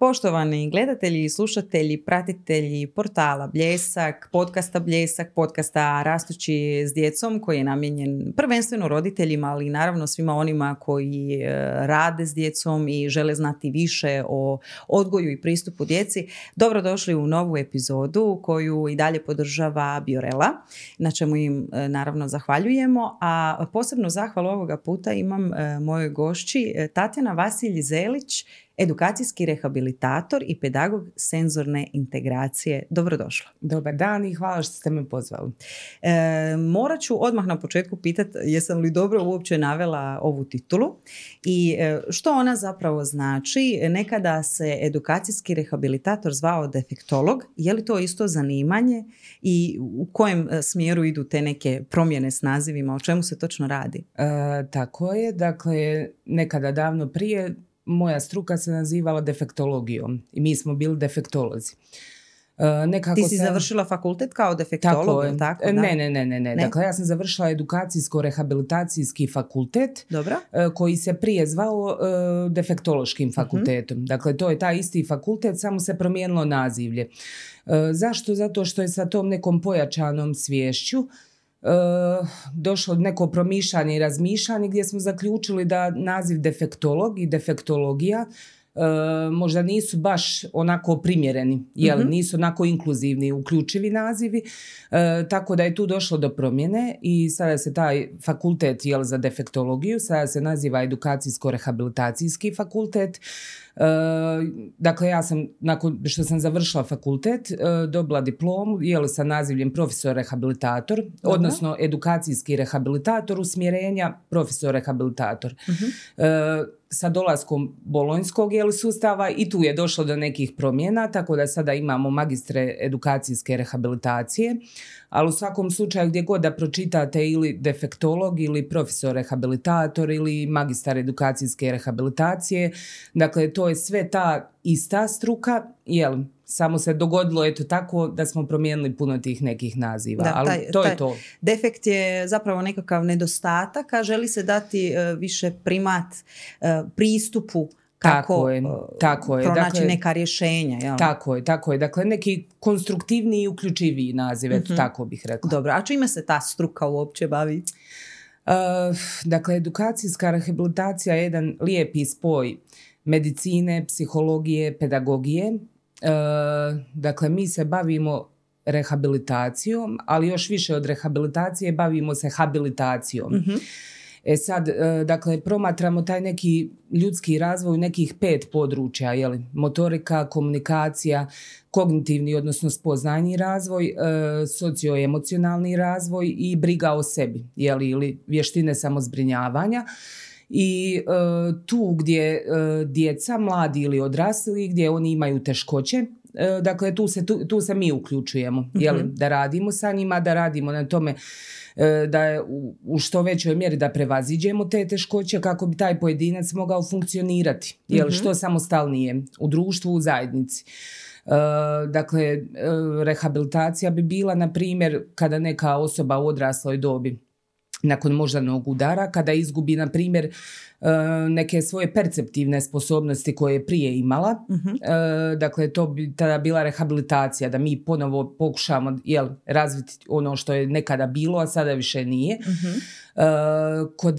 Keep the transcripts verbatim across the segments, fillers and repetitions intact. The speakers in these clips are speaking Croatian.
Poštovani gledatelji, slušatelji, pratitelji portala Bljesak, podcasta Bljesak, podcasta Rastući s djecom koji je namijenjen prvenstveno roditeljima, ali i naravno svima onima koji rade s djecom i žele znati više o odgoju i pristupu djeci. Dobrodošli u novu epizodu koju i dalje podržava Biorela, na čemu im naravno zahvaljujemo, a posebno zahvalu ovoga puta imam mojoj gošći Tatjana Vasilj Zelić, edukacijski rehabilitator i pedagog senzorne integracije. Dobrodošla. Dobar dan i hvala što ste me pozvali. E, morat ću odmah na početku pitati jesam li dobro uopće navela ovu titulu i što ona zapravo znači. Nekada se edukacijski rehabilitator zvao defektolog. Je li to isto zanimanje i u kojem smjeru idu te neke promjene s nazivima? O čemu se točno radi? E, tako je. Dakle, nekada davno prije moja struka se nazivala defektologijom i mi smo bili defektolozi. E, nekako Ti si sam... završila fakultet kao defektolog? Tako je. Tako, da? Ne, ne, ne, ne, ne. Dakle, ja sam završila edukacijsko-rehabilitacijski fakultet. Dobro. Koji se prije zvao e, defektološkim fakultetom. Mm-hmm. Dakle, to je taj isti fakultet, samo se promijenilo nazivlje. E, zašto? Zato što je sa tom nekom pojačanom sviješću Uh, došlo neko promišljanje i razmišljanje gdje smo zaključili da naziv defektolog i defektologija uh, možda nisu baš onako primjereni, jel? Mm-hmm. Nisu onako inkluzivni, uključivi nazivi, uh, tako da je tu došlo do promjene i sada se taj fakultet, jel, za defektologiju sada se naziva edukacijsko-rehabilitacijski fakultet. Uh, dakle, ja sam, nakon što sam završila fakultet, uh, dobila diplomu, jel, sa nazivljem profesor rehabilitator, uh-huh. odnosno edukacijski rehabilitator usmjerenja, profesor rehabilitator. Uh-huh. Uh, sa dolaskom bolonjskog, jel, sustava i tu je došlo do nekih promjena, tako da sada imamo magistre edukacijske rehabilitacije, ali u svakom slučaju gdje god da pročitate ili defektolog ili profesor rehabilitator ili magistar edukacijske rehabilitacije, dakle to je sve ta ista struka, jel, samo se dogodilo, eto tako, da smo promijenili puno tih nekih naziva, da, ali taj, to taj je to. Defekt je zapravo nekakav nedostatak, a želi se dati uh, više primat uh, pristupu kako tako je, tako je. pronaći dakle, neka rješenja. Jel? Tako je, tako je. Dakle, neki konstruktivniji i uključiviji naziv, eto, mm-hmm. tako bih rekla. Dobro, a čime se ta struka uopće bavi? Uh, dakle, edukacijska rehabilitacija je jedan lijepi spoj medicine, psihologije, pedagogije. E, dakle, mi se bavimo rehabilitacijom, ali još više od rehabilitacije bavimo se habilitacijom. Mm-hmm. E sad, e, dakle, promatramo taj neki ljudski razvoj nekih pet područja, je li? Motorika, komunikacija, kognitivni, odnosno spoznajni razvoj, e, socioemocionalni razvoj i briga o sebi, je li? Ili vještine samozbrinjavanja. I e, tu gdje e, djeca, mladi ili odrasli, gdje oni imaju teškoće, e, dakle tu se, tu, tu se mi uključujemo, mm-hmm. jel, da radimo sa njima, da radimo na tome e, da u, u što većoj mjeri da prevaziđemo te teškoće kako bi taj pojedinac mogao funkcionirati, jel, mm-hmm. što samostalnije u društvu, u zajednici. E, dakle, e, rehabilitacija bi bila, na primjer, kada neka osoba u odrasloj dobi nakon moždanog udara, kada izgubi, na primjer, neke svoje perceptivne sposobnosti koje je prije imala. Uh-huh. Dakle, to bi tada bila rehabilitacija, da mi ponovo pokušamo, jel, razviti ono što je nekada bilo, a sada više nije. Uh-huh. Kod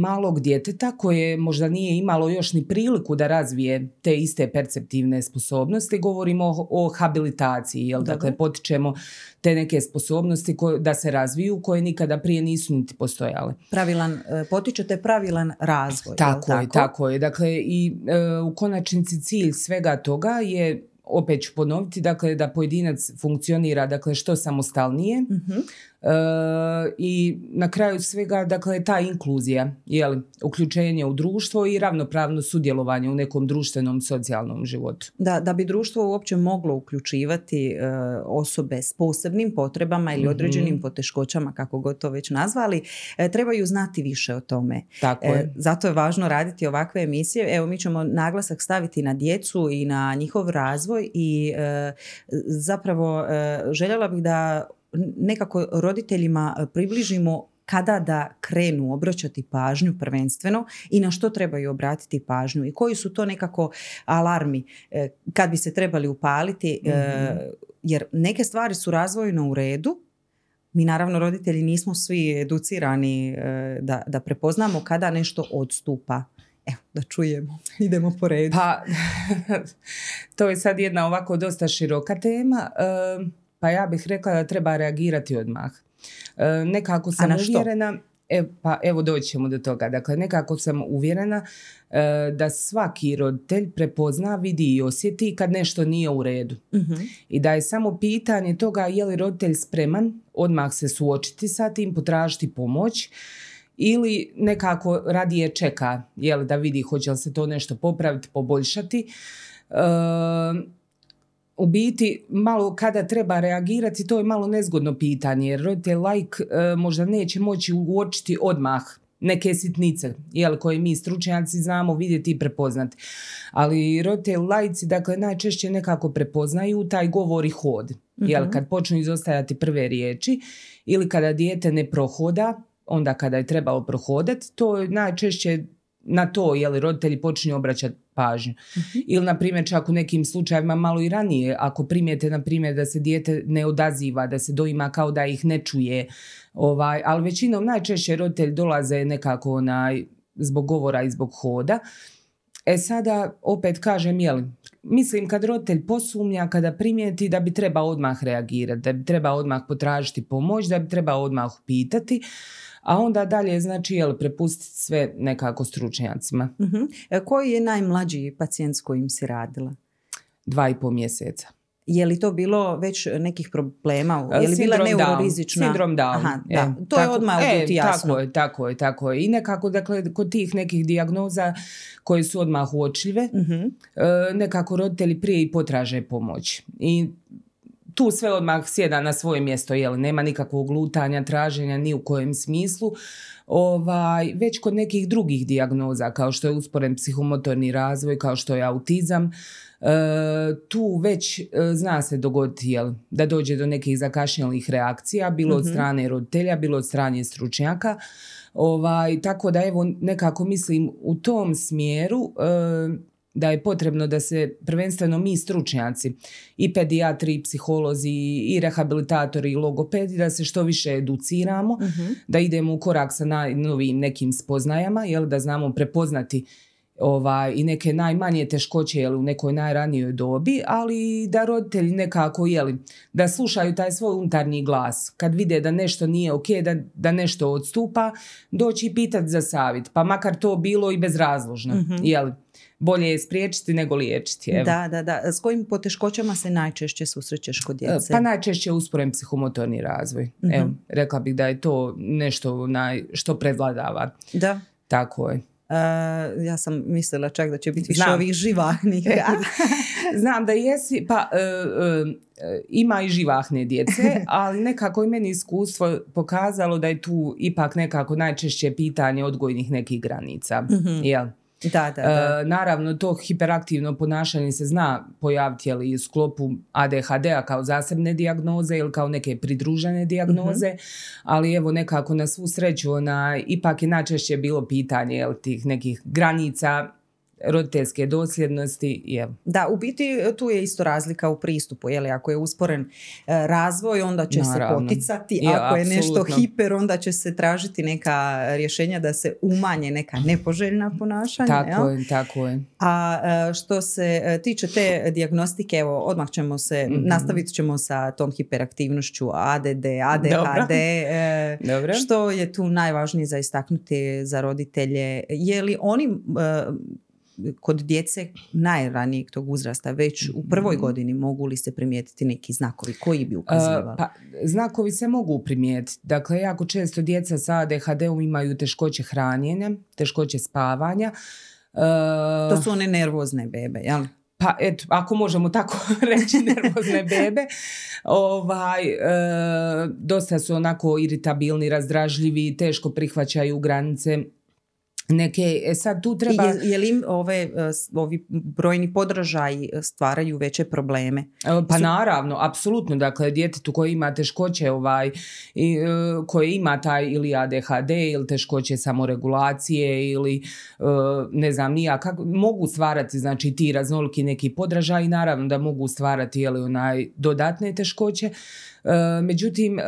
malog djeteta koje možda nije imalo još ni priliku da razvije te iste perceptivne sposobnosti, govorimo o, o habilitaciji. Jel? Dakle, uh-huh. potičemo te neke sposobnosti koje, da se razviju, koje nikada prije nisu niti postojale. Pravilan, potičete pravilan razvoj. Razvoj, tako je, tako? tako je. Dakle, i e, u konačnici cilj svega toga je, opet ću ponoviti, dakle, da pojedinac funkcionira, dakle, što samostalnije, mm-hmm. e, i na kraju svega, dakle, ta inkluzija, jel, uključenje u društvo i ravnopravno sudjelovanje u nekom društvenom, socijalnom životu. Da, da bi društvo uopće moglo uključivati e, osobe s posebnim potrebama ili određenim mm-hmm. poteškoćama, kako god to već nazvali, e, trebaju znati više o tome. Tako je. E, zato je važno raditi ovakve emisije. Evo, mi ćemo naglasak staviti na djecu i na njihov razvoj i e, zapravo e, željela bih da nekako roditeljima približimo kada da krenu obraćati pažnju prvenstveno i na što trebaju obratiti pažnju i koji su to nekako alarmi kad bi se trebali upaliti, mm-hmm. jer neke stvari su razvojno u redu. Mi naravno roditelji nismo svi educirani da, da prepoznamo kada nešto odstupa. Evo, da čujemo, idemo po redu. Pa, to je sad jedna ovako dosta široka tema, pa ja bih rekla da treba reagirati odmah. Nekako sam uvjerena, e, pa evo doći ćemo do toga, dakle nekako sam uvjerena e, da svaki roditelj prepozna, vidi i osjeti kad nešto nije u redu. Uh-huh. I da je samo pitanje toga je li roditelj spreman odmah se suočiti sa tim, potražiti pomoć ili nekako radije čeka, je li da vidi hoće li se to nešto popraviti, poboljšati. E, U biti, malo kada treba reagirati, to je malo nezgodno pitanje, jer roditelj laik e, možda neće moći uočiti odmah neke sitnice, jel, koje mi stručnjaci znamo vidjeti i prepoznati. Ali roditelj laici, dakle, najčešće nekako prepoznaju taj govor i hod, jel, mm-hmm. kad počnu izostajati prve riječi ili kada dijete ne prohoda, onda kada je trebalo prohodati, to je najčešće na to, jel, roditelji počinju obraćati pažnju. Uh-huh. Ili, na primjer, čak u nekim slučajevima malo i ranije, ako primijete, na primjer, da se dijete ne odaziva, da se doima kao da ih ne čuje, ovaj, ali većinom najčešće roditelji dolaze nekako onaj, zbog govora i zbog hoda. E sada, opet kažem, jel, mislim kad roditelj posumnja, kada primijeti da bi trebao odmah reagirati, da bi trebao odmah potražiti pomoć, da bi trebao odmah pitati, a onda dalje, znači, jel, prepustiti sve nekako stručnjacima. Uh-huh. E, koji je najmlađi pacijent s kojim si radila? Dva i pol mjeseca. Je li to bilo već nekih problema? Je li sindrom bila neurorizična? Sindrom Down. Aha, e, da. To tako, je odmah e, jasno. Tako je, tako je, tako je. I nekako, dakle, kod tih nekih dijagnoza koje su odmah uočljive, uh-huh. e, nekako roditelji prije i potraže pomoć. I tu sve odmah sjeda na svoje mjesto, jel, nema nikakvog lutanja, traženja, ni u kojem smislu. Ovaj, već kod nekih drugih dijagnoza, kao što je usporen psihomotorni razvoj, kao što je autizam, tu već zna se dogoditi, jel, da dođe do nekih zakašnjelih reakcija, bilo mm-hmm. od strane roditelja, bilo od strane stručnjaka. Ovaj, tako da, evo, nekako mislim u tom smjeru da je potrebno da se prvenstveno mi stručnjaci, i pedijatri, i psiholozi, i rehabilitatori, i logopedi, da se što više educiramo, uh-huh. da idemo u korak sa novim nekim spoznajama, jel, da znamo prepoznati ovaj, i neke najmanje teškoće, jel, u nekoj najranijoj dobi, ali da roditelji nekako, jel, da slušaju taj svoj unutarnji glas. Kad vide da nešto nije ok, da, da nešto odstupa, doći i pitati za savjet, pa makar to bilo i bezrazložno, uh-huh. jel, bolje je spriječiti nego liječiti. Evo. Da, da, da. S kojim poteškoćama se najčešće susrećeš kod djece? Pa najčešće usporen psihomotorni razvoj. Mm-hmm. Evo, rekla bih da je to nešto naj, što prevladava. Da. Tako je. Uh, ja sam mislila čak da će biti više ovih živahnih. Znam da jesi, pa uh, uh, ima i živahne djece, ali nekako je meni iskustvo pokazalo da je tu ipak nekako najčešće pitanje odgojnih nekih granica. Mm-hmm. Jel? Da, da, da. E, naravno, to hiperaktivno ponašanje se zna pojaviti, ali u sklopu A D H D-a kao zasebne dijagnoze ili kao neke pridružene dijagnoze, uh-huh. ali evo nekako na svu sreću ona, ipak je najčešće bilo pitanje, jel, tih nekih granica, roditeljske dosljednosti. Je. Da, u biti tu je isto razlika u pristupu. Jeli, ako je usporen razvoj, onda će Naravno. se poticati. Je, ako apsolutno. je nešto hiper, onda će se tražiti neka rješenja da se umanje neka nepoželjna ponašanja. Tako je, tako je. A što se tiče te dijagnostike, evo, odmah ćemo se, mm-hmm. nastavit ćemo sa tom hiperaktivnošću A D D, A D H D. Dobro. E, što je tu najvažnije za istaknuti za roditelje? Je li oni... E, kod djece najranijeg tog uzrasta, već u prvoj godini, mogu li se primijetiti neki znakovi koji bi ukazivali? Pa, znakovi se mogu primijetiti. Dakle, jako često djeca sa A D H D-om imaju teškoće hranjenja, teškoće spavanja. To su one nervozne bebe, jel? Pa eto, ako možemo tako reći, nervozne bebe, ovaj, e, dosta su onako iritabilni, razdražljivi, teško prihvaćaju granice. neke, sad tu treba... Je, je li im ove, ovi brojni podražaji stvaraju veće probleme? Pa naravno, apsolutno. Dakle, djetetu koji ima teškoće, ovaj, koji ima taj ili A D H D ili teškoće samoregulacije ili ne znam nija, kako, mogu stvarati, znači, ti raznoliki neki podražaji, naravno da mogu stvarati, jeli, onaj, dodatne teškoće. Međutim,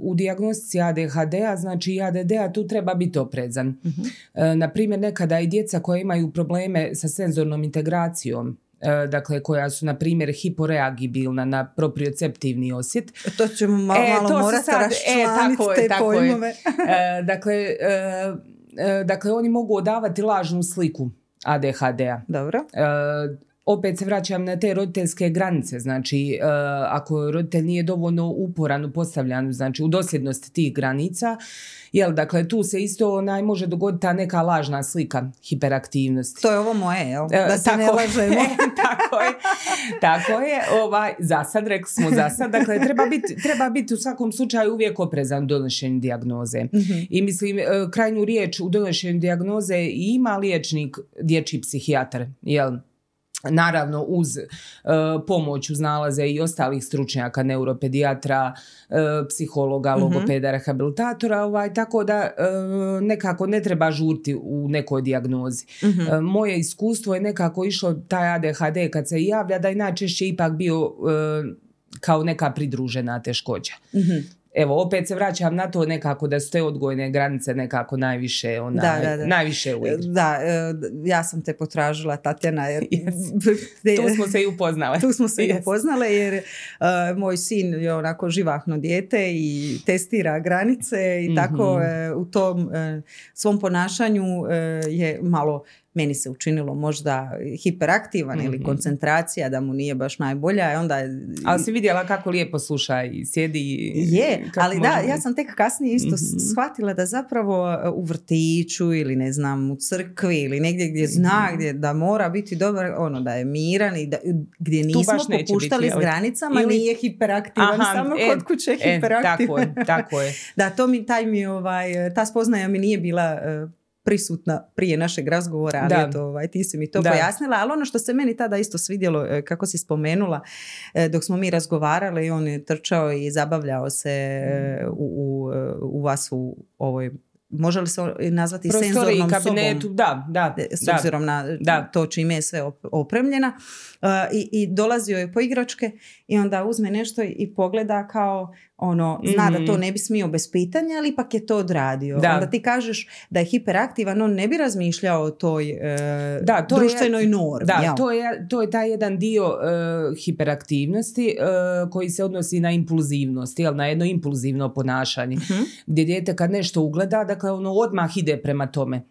u dijagnostici A D H D-a, znači i A D D-a, tu treba biti oprezan. Uh-huh. Naprimjer, nekada i djeca koja imaju probleme sa senzornom integracijom, dakle, koja su, na primjer, hiporeagibilna na proprioceptivni osjet. To ćemo malo, e, malo to morati sad, raščlaniti e, te tako pojmove. Je. Dakle, e, dakle, oni mogu odavati lažnu sliku A D H D-a. Dobro. E, Opet se vraćam na te roditeljske granice, znači e, ako roditelj nije dovoljno uporan u postavljanju, znači u dosljednosti tih granica, jel, dakle, tu se isto naj može dogoditi ta neka lažna slika hiperaktivnosti. To je ovo moje, jel? Da se e, ne lažemo. E, tako je, tako je, ovaj, za sad, rekli smo za sad, dakle, treba biti, treba biti u svakom slučaju uvijek oprezan u donošenju dijagnoze. Mm-hmm. I mislim, e, krajnju riječ u donošenju dijagnoze ima liječnik, dječji psihijatar, jel? Naravno, uz e, pomoć, uz nalaze i ostalih stručnjaka, neuropedijatra, e, psihologa, logopeda, mm-hmm. rehabilitatora, ovaj, tako da e, nekako ne treba žuriti u nekoj dijagnozi. Mm-hmm. E, moje iskustvo je nekako išlo, taj A D H D kad se javlja, da je najčešće ipak bio e, kao neka pridružena teškoća. Mm-hmm. Evo, opet se vraćam na to nekako da su te odgojne granice nekako najviše, onaj, da, da, da. najviše u igri. Da, ja sam te potražila, Tatjana. Jer... Yes. Tu smo se i upoznale. Tu smo se yes. i upoznale jer uh, moj sin je onako živahno dijete i testira granice i mm-hmm. tako uh, u tom uh, svom ponašanju uh, je malo... Meni se učinilo možda hiperaktivan mm-hmm. ili koncentracija da mu nije baš najbolja. I onda... Ali si vidjela kako lijepo sluša i sjedi. Je, ali da, ja sam tek kasnije isto mm-hmm. shvatila da zapravo u vrtiću ili ne znam u crkvi ili negdje gdje zna mm-hmm. gdje da mora biti dobar, ono da je miran i da, gdje nismo popuštali biti, s granicama ili... nije hiperaktivan. Aha, samo e, kod kuće e, hiperaktivan. Tako je, tako je. Da, to mi, taj mi ovaj, ta spoznaja mi nije bila... prisutna prije našeg razgovora, ali eto, ovaj, ti si mi to da. pojasnila. Ali ono što se meni tada isto svidjelo, kako si spomenula, dok smo mi razgovarali, on je trčao i zabavljao se mm. u, u, u vas u ovoj, može li se nazvati prostori, senzornom kabinetu, sobom? Da, da. S obzirom da, na da. to čime je sve opremljena. Uh, i, I dolazio je po igračke i onda uzme nešto i pogleda kao ono, zna mm-hmm. da to ne bi smio bez pitanja, ali ipak je to odradio. Da. Onda ti kažeš da je hiperaktivan, on ne bi razmišljao o toj e, da, to društvenoj je, normi. Da, to je, to je taj jedan dio e, hiperaktivnosti e, koji se odnosi na impulzivnost, jel, na jedno impulzivno ponašanje. Mm-hmm. Gdje dijete kad nešto ugleda, dakle ono odmah ide prema tome.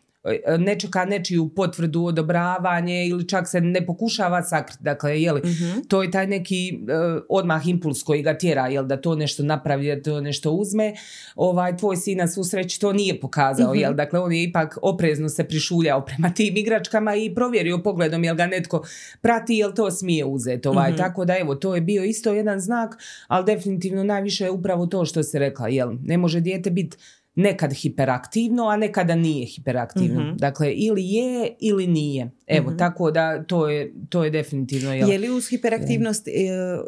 Ne čeka nečiju potvrdu, odobravanje ili čak se ne pokušava sakriti. Dakle, jeli, mm-hmm. to je taj neki uh, odmah impuls koji ga tjera, jel, da to nešto napravi, da to nešto uzme. Ovaj, tvoj sin na svu sreću to nije pokazao. Mm-hmm. Jel, dakle, on je ipak oprezno se prišuljao prema tim igračkama i provjerio pogledom jel ga netko prati, jel to smije uzeti. Ovaj. Mm-hmm. Tako da, evo, to je bio isto jedan znak, ali definitivno najviše je upravo to što se rekla. Jel, ne može dijete biti nekad hiperaktivno, a nekada nije hiperaktivno. Mm-hmm. Dakle, ili je ili nije. Evo, mm-hmm. tako da to je, to je definitivno... Jel... Je li uz hiperaktivnost e,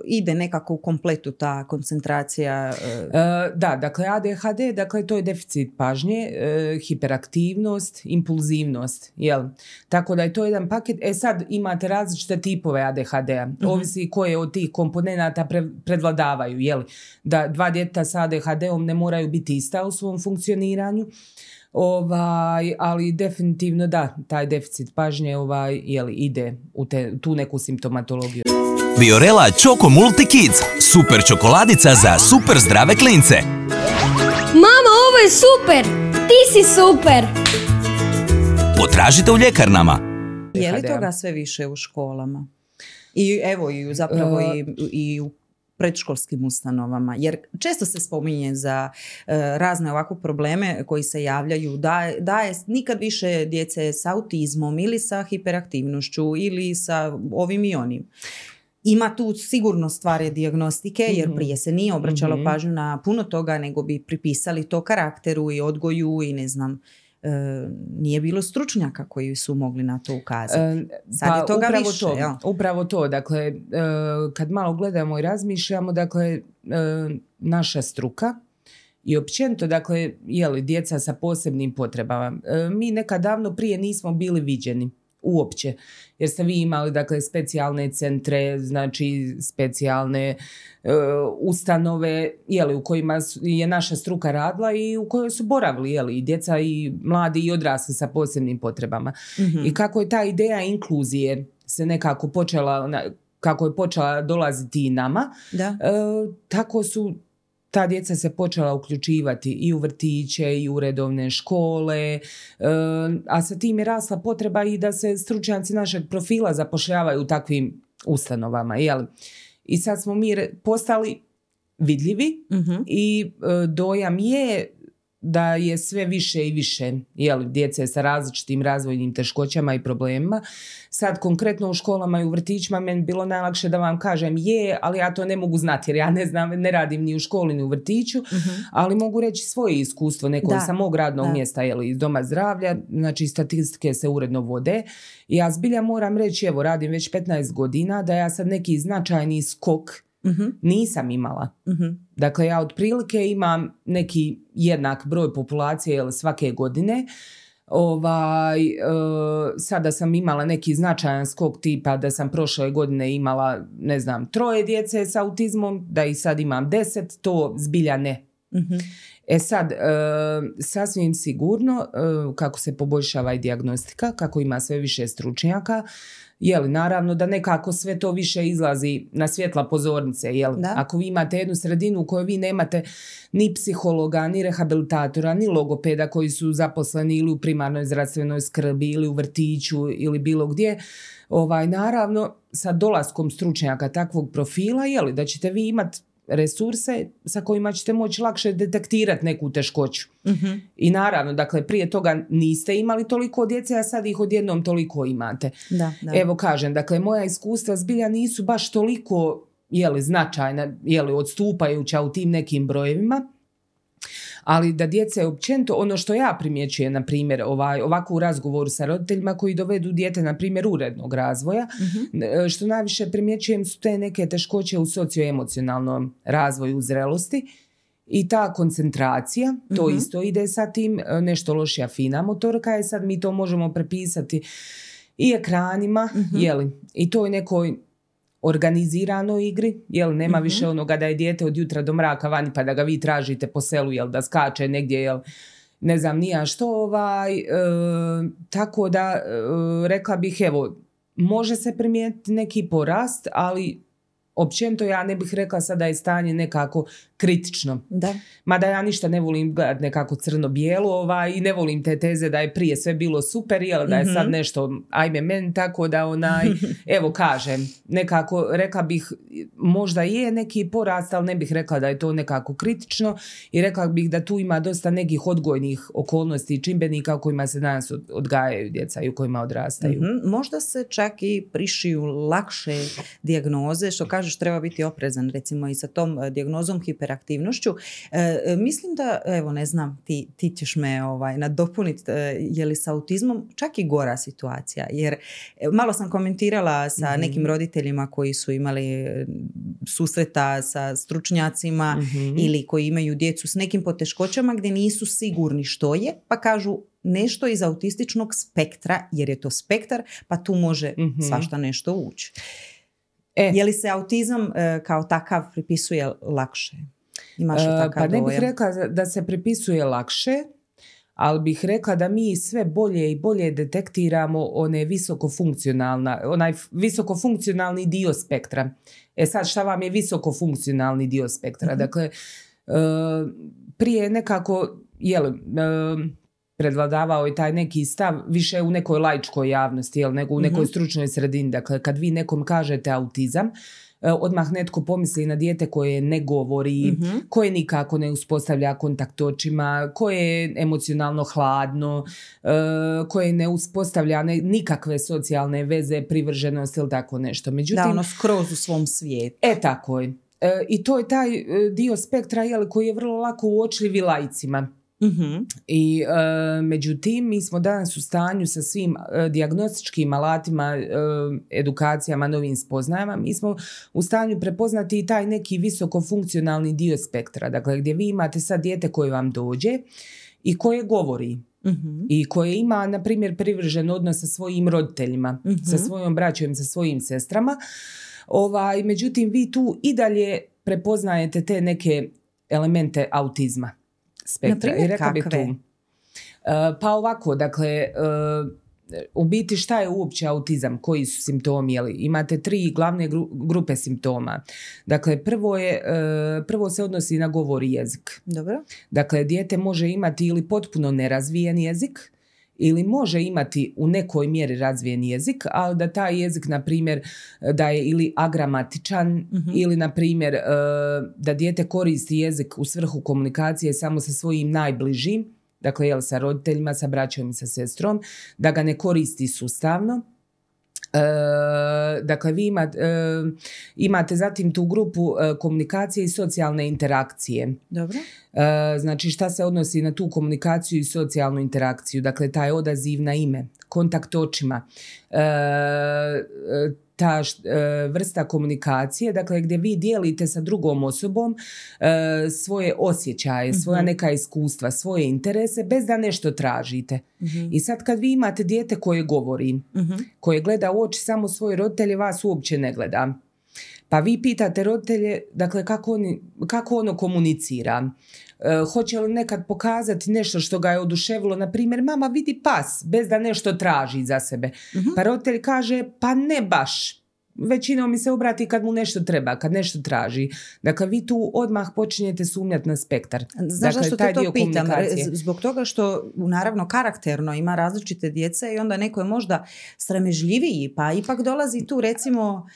ide nekako u kompletu ta koncentracija? E... E, da, dakle, A D H D, dakle, to je deficit pažnje, e, hiperaktivnost, impulzivnost, jel? Tako da je to jedan paket. E sad imate različite tipove A D H D-a. Mm-hmm. Ovisi koje od tih komponenata pre, prevladavaju, jel? Da dva djeteta sa A D H D-om ne moraju biti ista u svom funkcioniranju. Ovaj, ali definitivno da, taj deficit pažnje ovaj, jeli, ide u te, tu neku simptomatologiju. Biorela Choco Multi Kids, super čokoladica za super zdrave klince. Mama, ovo je super! Ti si super! Potražite u ljekarnama. Je li toga sve više u školama? I evo, i zapravo uh, i, i u predškolskim ustanovama, jer često se spominje za uh, razne ovakve probleme koji se javljaju da, da je nikad više djece sa autizmom ili sa hiperaktivnošću ili sa ovim i onim. Ima tu sigurno stvari dijagnostike, jer prije se nije obraćalo mm-hmm. pažnju na puno toga, nego bi pripisali to karakteru i odgoju i ne znam nije bilo stručnjaka koji su mogli na to ukazati. Sad pa, je toga upravo više. To, ja. Upravo to. Dakle, kad malo gledamo i razmišljamo, dakle, naša struka i općenito, dakle, jeli, djeca sa posebnim potrebama. Mi nekad davno prije nismo bili viđeni uopće, jer ste vi imali, dakle, specijalne centre, znači specijalne e, ustanove, jeli, u kojima je naša struka radila i u kojoj su boravili, jeli, i djeca i mladi i odrasli sa posebnim potrebama. Mm-hmm. I kako je ta ideja inkluzije se nekako počela, kako je počela dolaziti i nama, da. E, tako su ta djeca se počela uključivati i u vrtiće, i u redovne škole, a sa tim je rasla potreba i da se stručnjaci našeg profila zapošljavaju u takvim ustanovama. Jel? I sad smo mi postali vidljivi, uh-huh. i dojam je da je sve više i više, jel, djece sa različitim razvojnim teškoćama i problemima. Sad konkretno u školama i u vrtićima meni bilo najlakše da vam kažem je, ali ja to ne mogu znati jer ja ne znam, ne radim ni u školi ni u vrtiću, uh-huh. ali mogu reći svoje iskustvo nekog sa mog radnog da. mjesta, jel, iz doma zdravlja, znači statistike se uredno vode. Ja zbilja moram reći, evo radim već petnaest godina, da ja sad neki značajni skok Uh-huh. nisam imala. Uh-huh. Dakle, ja otprilike imam neki jednak broj populacije, jel, svake godine. Ovaj, e, sada sam imala neki značajan skok tipa da sam prošle godine imala, ne znam, troje djece sa autizmom, da i sad imam deset, to zbilja ne. Uh-huh. E sad, e, sasvim sigurno, e, kako se poboljšava i dijagnostika, kako ima sve više stručnjaka, jeli, naravno da nekako sve to više izlazi na svjetla pozornice. Jel? Ako vi imate jednu sredinu u kojoj vi nemate ni psihologa, ni rehabilitatora, ni logopeda koji su zaposleni ili u primarnoj zdravstvenoj skrbi ili u vrtiću ili bilo gdje, ovaj, naravno sa dolaskom stručnjaka takvog profila, jeli, da ćete vi imati resurse sa kojima ćete moći lakše detektirati neku teškoću. Uh-huh. I naravno, dakle, prije toga niste imali toliko djece, a sad ih odjednom toliko imate. Da, da. Evo kažem, dakle, moja iskustva zbilja nisu baš toliko, jeli, značajna, jeli, odstupajuća u tim nekim brojevima, ali da djece općenito, ono što ja primjećujem, na primjer, ovaj, ovako u razgovoru sa roditeljima koji dovedu dijete, na primjer, urednog razvoja, mm-hmm. što najviše primjećujem su te neke teškoće u socioemocionalnom razvoju, u zrelosti i ta koncentracija, to mm-hmm. isto ide sa tim, nešto lošija fina motorka je sad, mi to možemo prepisati i ekranima, mm-hmm. jeli, i toj nekoj organiziranoj igri, jel, nema uh-huh. više onoga da je dijete od jutra do mraka vani pa da ga vi tražite po selu, jel, da skače negdje, jel, ne znam nija što, ovaj, e, tako da e, rekla bih, evo, može se primijetiti neki porast, ali općenito ja ne bih rekla sada da je stanje nekako kritično. Da. Mada ja ništa ne volim gledati nekako crno-bijelo, ovaj, i ne volim te teze da je prije sve bilo super, jel, da je sad nešto, ajme meni, tako da onaj, evo kažem, nekako rekla bih, možda je neki porast, ali ne bih rekla da je to nekako kritično i rekla bih da tu ima dosta nekih odgojnih okolnosti i čimbenika u kojima se danas odgajaju djeca i u kojima odrastaju. Mm-hmm. Možda se čak i prišiju lakše dijagnoze, što kaže treba biti oprezan, recimo, i sa tom dijagnozom hiperaktivnošću. E, mislim da, evo, ne znam, ti, ti ćeš me ovaj, nadopuniti, e, je li sa autizmom čak i gora situacija, jer malo sam komentirala sa nekim roditeljima koji su imali susreta sa stručnjacima, mm-hmm. ili koji imaju djecu s nekim poteškoćama gdje nisu sigurni što je, pa kažu nešto iz autističnog spektra, jer je to spektar, pa tu može mm-hmm. svašta nešto ući. E. Je li se autizam e, kao takav pripisuje lakše? Imaš li takav e, pa ne bih rekla da se pripisuje lakše, ali bih rekla da mi sve bolje i bolje detektiramo one visokofunkcionalna, onaj visokofunkcionalni dio spektra. E sad, šta vam je visokofunkcionalni dio spektra? Mm-hmm. Dakle, e, prije nekako, jel, e, predvladavao i taj neki stav više u nekoj laičkoj javnosti, jel, nego u nekoj mm-hmm. stručnoj sredini. Dakle, kad vi nekom kažete autizam, odmah netko pomisli na dijete koje ne govori, mm-hmm. koje nikako ne uspostavlja kontakt očima, koje je emocionalno hladno, koje ne uspostavlja nikakve socijalne veze, privrženost ili tako nešto. Međutim, da, ono skroz u svom svijetu. E, tako je. I to je taj dio spektra, jel, koji je vrlo lako uočljiv i laicima. Mm-hmm. I e, međutim, mi smo danas u stanju sa svim e, dijagnostičkim alatima, e, edukacijama, novim spoznajama, mi smo u stanju prepoznati i taj neki visokofunkcionalni dio spektra. Dakle, gdje vi imate sad dijete koje vam dođe i koje govori. Uh-huh. I koje ima, na primjer, privržen odnos sa svojim roditeljima, uh-huh. sa svojom braćom, sa svojim sestrama. Ovaj, međutim, vi tu i dalje prepoznajete te neke elemente autizma spektra. Na primjer, kakve? Uh, pa ovako, dakle, uh, u biti šta je uopće autizam? Koji su simptomi? Jeli? Imate tri glavne gru- grupe simptoma. Dakle, prvo, je, uh, prvo se odnosi na govor i jezik. Dobro. Dakle, dijete može imati ili potpuno nerazvijen jezik, ili može imati u nekoj mjeri razvijen jezik, ali da taj jezik, na primjer, da je ili agramatičan, mm-hmm. ili, na primjer, uh, da dijete koristi jezik u svrhu komunikacije samo sa svojim najbližim, dakle, jel, sa roditeljima, sa braćom i sa sestrom, da ga ne koristi sustavno. E, dakle, vi imate, e, imate zatim tu grupu e, komunikacije i socijalne interakcije. Dobro. E, znači, šta se odnosi na tu komunikaciju i socijalnu interakciju? Dakle, taj odaziv na ime, kontakt očima, e, ta e, vrsta komunikacije, dakle, gdje vi dijelite sa drugom osobom e, svoje osjećaje, mm-hmm. svoja neka iskustva, svoje interese, bez da nešto tražite. Mm-hmm. I sad kad vi imate dijete koje govori, mm-hmm. koje gleda u oči samo svoje roditelje, vas uopće ne gleda. Pa vi pitate roditelje, dakle, kako, oni, kako ono komunicira. E, hoće li nekad pokazati nešto što ga je oduševilo, na primjer, mama vidi pas, bez da nešto traži za sebe. Uh-huh. Pa roditelj kaže, pa ne baš. Većinom mi se obrati kad mu nešto treba, kad nešto traži. Dakle, vi tu odmah počinjete sumnjati na spektar. Znaš dakle, što te to pitam? Zbog toga što, naravno, karakterno ima različite djece i onda neko je možda sramežljiviji, pa ipak dolazi tu, recimo...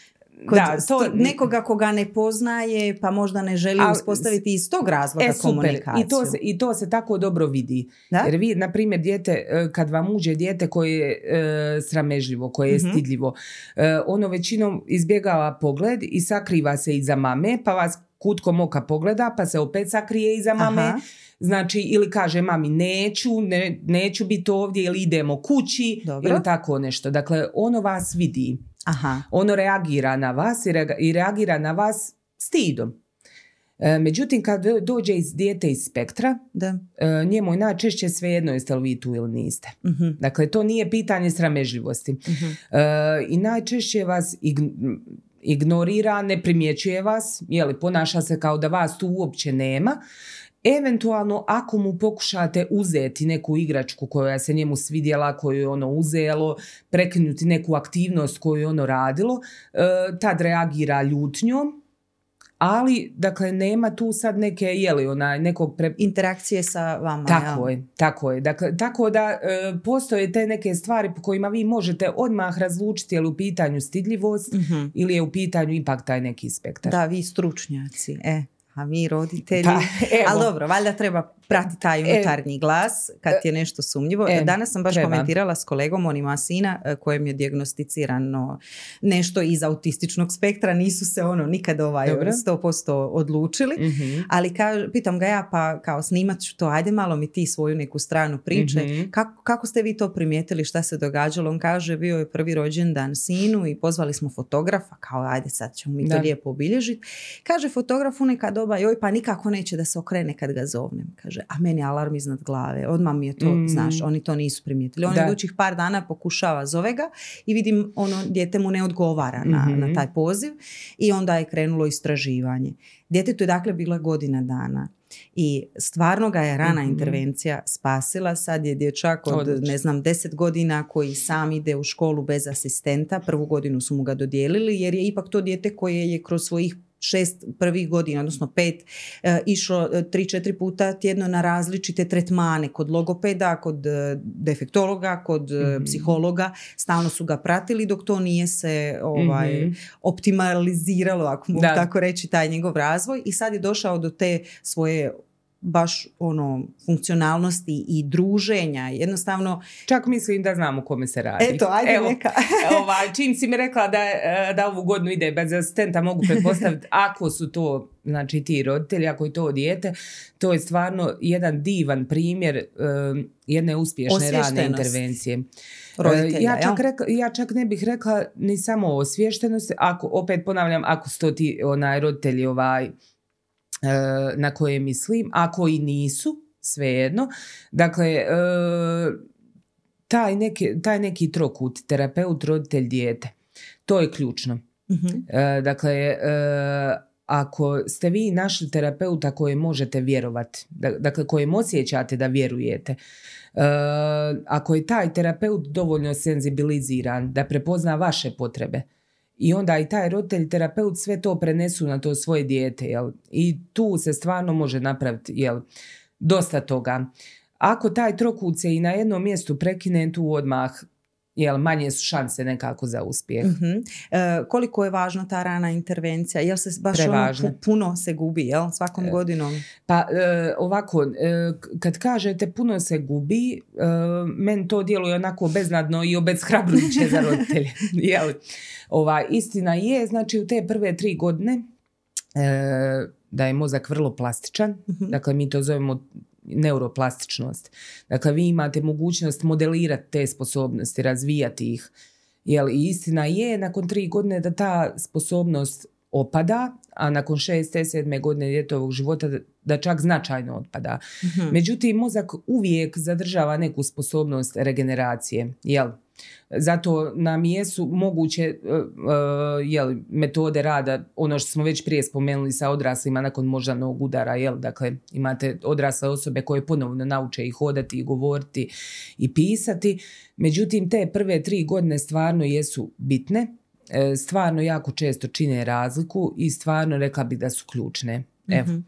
Kod da, to, st- nekoga koga ne poznaje, pa možda ne želi a, uspostaviti iz tog razloga e, komunikaciju. I to, se, I to se tako dobro vidi. Da? Jer vi, na primjer, dijete, kad vam uđe dijete koje je e, sramežljivo, koje je mm-hmm. stidljivo, e, ono većinom izbjegava pogled i sakriva se iza mame, pa vas kutkom oka pogleda, pa se opet sakrije iza mame. Aha. Znači, ili kaže mami neću, ne, neću biti ovdje, ili idemo kući, dobro. Ili tako nešto. Dakle, ono vas vidi. Aha. Ono reagira na vas i, re, i reagira na vas stidom. E, međutim, kad dođe iz dijete iz spektra, da. E, njemu je najčešće svejedno jeste li vi tu ili niste. Uh-huh. Dakle, to nije pitanje sramežljivosti. Uh-huh. E, I najčešće vas ign- ignorira, ne primjećuje vas, jeli, ponaša se kao da vas tu uopće nema. Eventualno, ako mu pokušate uzeti neku igračku koja se njemu svidjela, koju je ono uzelo, prekinuti neku aktivnost koju je ono radilo, tad reagira ljutnjom, ali, dakle, nema tu sad neke, jeli, onaj, nekog... Pre... Interakcije sa vama. Tako ja. je, tako je. Dakle, tako da e, postoje te neke stvari po kojima vi možete odmah razlučiti je li u pitanju stidljivost mm-hmm. ili je u pitanju ipak taj neki spektar. Da, vi stručnjaci, e. A mi roditelji, pa, ali dobro, valjda treba pratiti taj unutarnji e, glas kad je nešto sumnjivo. E, Danas sam baš treba. komentirala s kolegom, on ima sina kojem je dijagnosticirano nešto iz autističnog spektra, nisu se ono nikad ovaj dobro. sto posto odlučili, mm-hmm. ali ka, pitam ga ja, pa kao snimat ću to, ajde malo mi ti svoju neku stranu priče, mm-hmm. kako, kako ste vi to primijetili, šta se događalo? On kaže, bio je prvi rođendan sinu i pozvali smo fotografa, kao ajde sad ćemo mi da. to lijepo obilježiti. Kaže fotografu neka do joj, pa nikako neće da se okrene kad ga zovnem. Kaže, a meni alarm iznad glave. Odmah mi je to, mm. znaš, oni to nisu primijetili. On idućih par dana pokušava, zove ga i vidim, ono, dijete mu ne odgovara na, mm-hmm. na taj poziv. I onda je krenulo istraživanje. Djetetu je dakle bila godina dana. I stvarno ga je rana mm-hmm. intervencija spasila. Sad je dječak od Odlično. ne znam deset godina koji sam ide u školu bez asistenta. Prvu godinu su mu ga dodijelili jer je ipak to dijete koje je kroz svojih šest prvih godina, odnosno pet, e, išlo tri, četiri puta tjedno na različite tretmane kod logopeda, kod defektologa, kod mm-hmm. psihologa. Stalno su ga pratili dok to nije se ovaj, mm-hmm. optimaliziralo, ako mogu da. tako reći, taj njegov razvoj. I sad je došao do te svoje baš ono funkcionalnosti i druženja. Jednostavno... Čak mislim da znam o kome se radi. Eto, ajde Evo, neka. Ova, čim si mi rekla da, da ovu godinu ide bez asistenta, mogu pretpostaviti ako su to, znači ti roditelji, ako je to dijete, to je stvarno jedan divan primjer um, jedne uspješne rane intervencije. Roditelja, ja, čak rekla, ja čak ne bih rekla ni samo osviještenost, ako, opet ponavljam, ako su to ti onaj, roditelji ovaj, na koje mislim, ako i nisu, svejedno. Dakle, taj neki, taj neki trokut, terapeut, roditelj, dijete, to je ključno. Mm-hmm. Dakle, ako ste vi našli terapeuta koji možete vjerovati, dakle kojem osjećate da vjerujete, ako je taj terapeut dovoljno senzibiliziran da prepozna vaše potrebe, i onda i taj roditelj, terapeut sve to prenesu na to svoje dijete. Jel? I tu se stvarno može napraviti jel? Dosta toga. Ako taj trokut se i na jednom mjestu prekine, tu odmah jel, manje su šanse nekako za uspjeh. Uh-huh. E, koliko je važna ta rana intervencija? Jel se baš ono puno se gubi jel? Svakom e, godinom? Pa e, ovako, e, kad kažete puno se gubi, e, meni to djeluje onako beznadno i obeshrabrujuće za roditelje. Jel? Ova, istina je, znači u te prve tri godine e, da je mozak vrlo plastičan, uh-huh. dakle mi to zovemo neuroplastičnost. Dakle, vi imate mogućnost modelirati te sposobnosti, razvijati ih. Jel, i istina je, nakon tri godine da ta sposobnost opada, a nakon šeste, sedme godine djetetovog života da čak značajno otpada. Mm-hmm. Međutim, mozak uvijek zadržava neku sposobnost regeneracije. Jel? Zato nam jesu moguće jel, metode rada, ono što smo već prije spomenuli sa odraslima nakon moždanog udara, jel, dakle imate odrasle osobe koje ponovno nauče i hodati i govoriti i pisati, međutim te prve tri godine stvarno jesu bitne, stvarno jako često čine razliku i stvarno rekla bih da su ključne. Evo. Mm-hmm.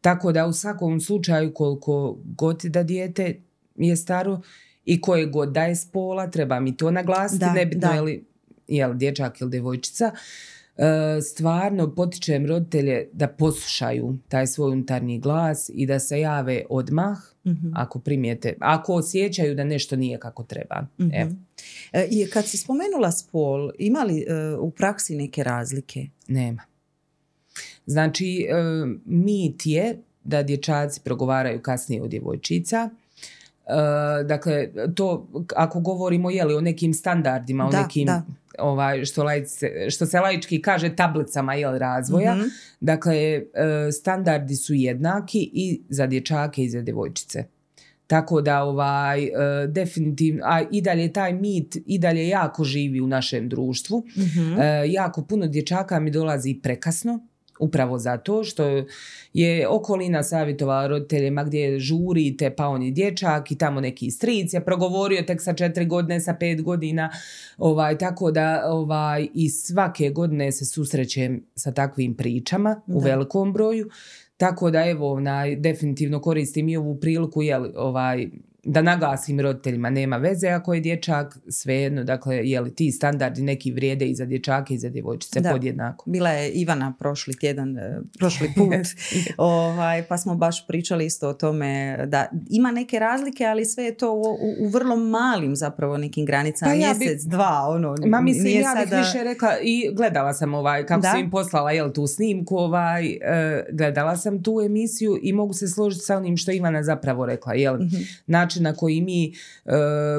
Tako da u svakom slučaju koliko god da dijete je staro, i koje god da je spola, treba mi to naglasiti, da, nebitno da. Je li jel, dječak ili djevojčica, stvarno potičem roditelje da poslušaju taj svoj unutarnji glas i da se jave odmah, mm-hmm. ako primijete, ako osjećaju da nešto nije kako treba. Mm-hmm. Evo. I kad si spomenula spol, ima li u praksi neke razlike? Nema. Znači, mit je da dječaci progovaraju kasnije od djevojčica. Uh, dakle, to ako govorimo jeli, o nekim standardima, da, o nekim ovaj, što, laj, što se laički kaže tablicama jeli, razvoja, mm-hmm. dakle, uh, standardi su jednaki i za dječake i za djevojčice. Tako da ovaj, uh, definitivno, a i dalje taj mit i dalje jako živi u našem društvu. Mm-hmm. Uh, jako puno dječaka mi dolazi prekasno. Upravo zato što je okolina savjetovala roditeljima gdje žurite, pa on je dječak i tamo neki stric je progovorio tek sa četiri godine, sa pet godina. Ovaj, tako da ovaj, i svake godine se susrećem sa takvim pričama da. U velikom broju. Tako da evo, naj, definitivno koristim i ovu priliku jel, ovaj, da naglasim roditeljima nema veze ako je dječak, svejedno, dakle, jel ti standardi neki vrijede i za dječake i za djevojčice podjednako. Bila je Ivana prošli tjedan, prošli put, ovaj, pa smo baš pričali isto o tome da ima neke razlike, ali sve je to u, u vrlo malim zapravo nekim granicama, pa ja mjesec, bi, dva, ono. Ma mislim, ja bih sada... više rekla i gledala sam ovaj, kako sam im poslala, jel tu snimku, ovaj, eh, gledala sam tu emisiju i mogu se složiti sa onim što Ivana zapravo rekla, jel, mm-hmm. način na koji mi e,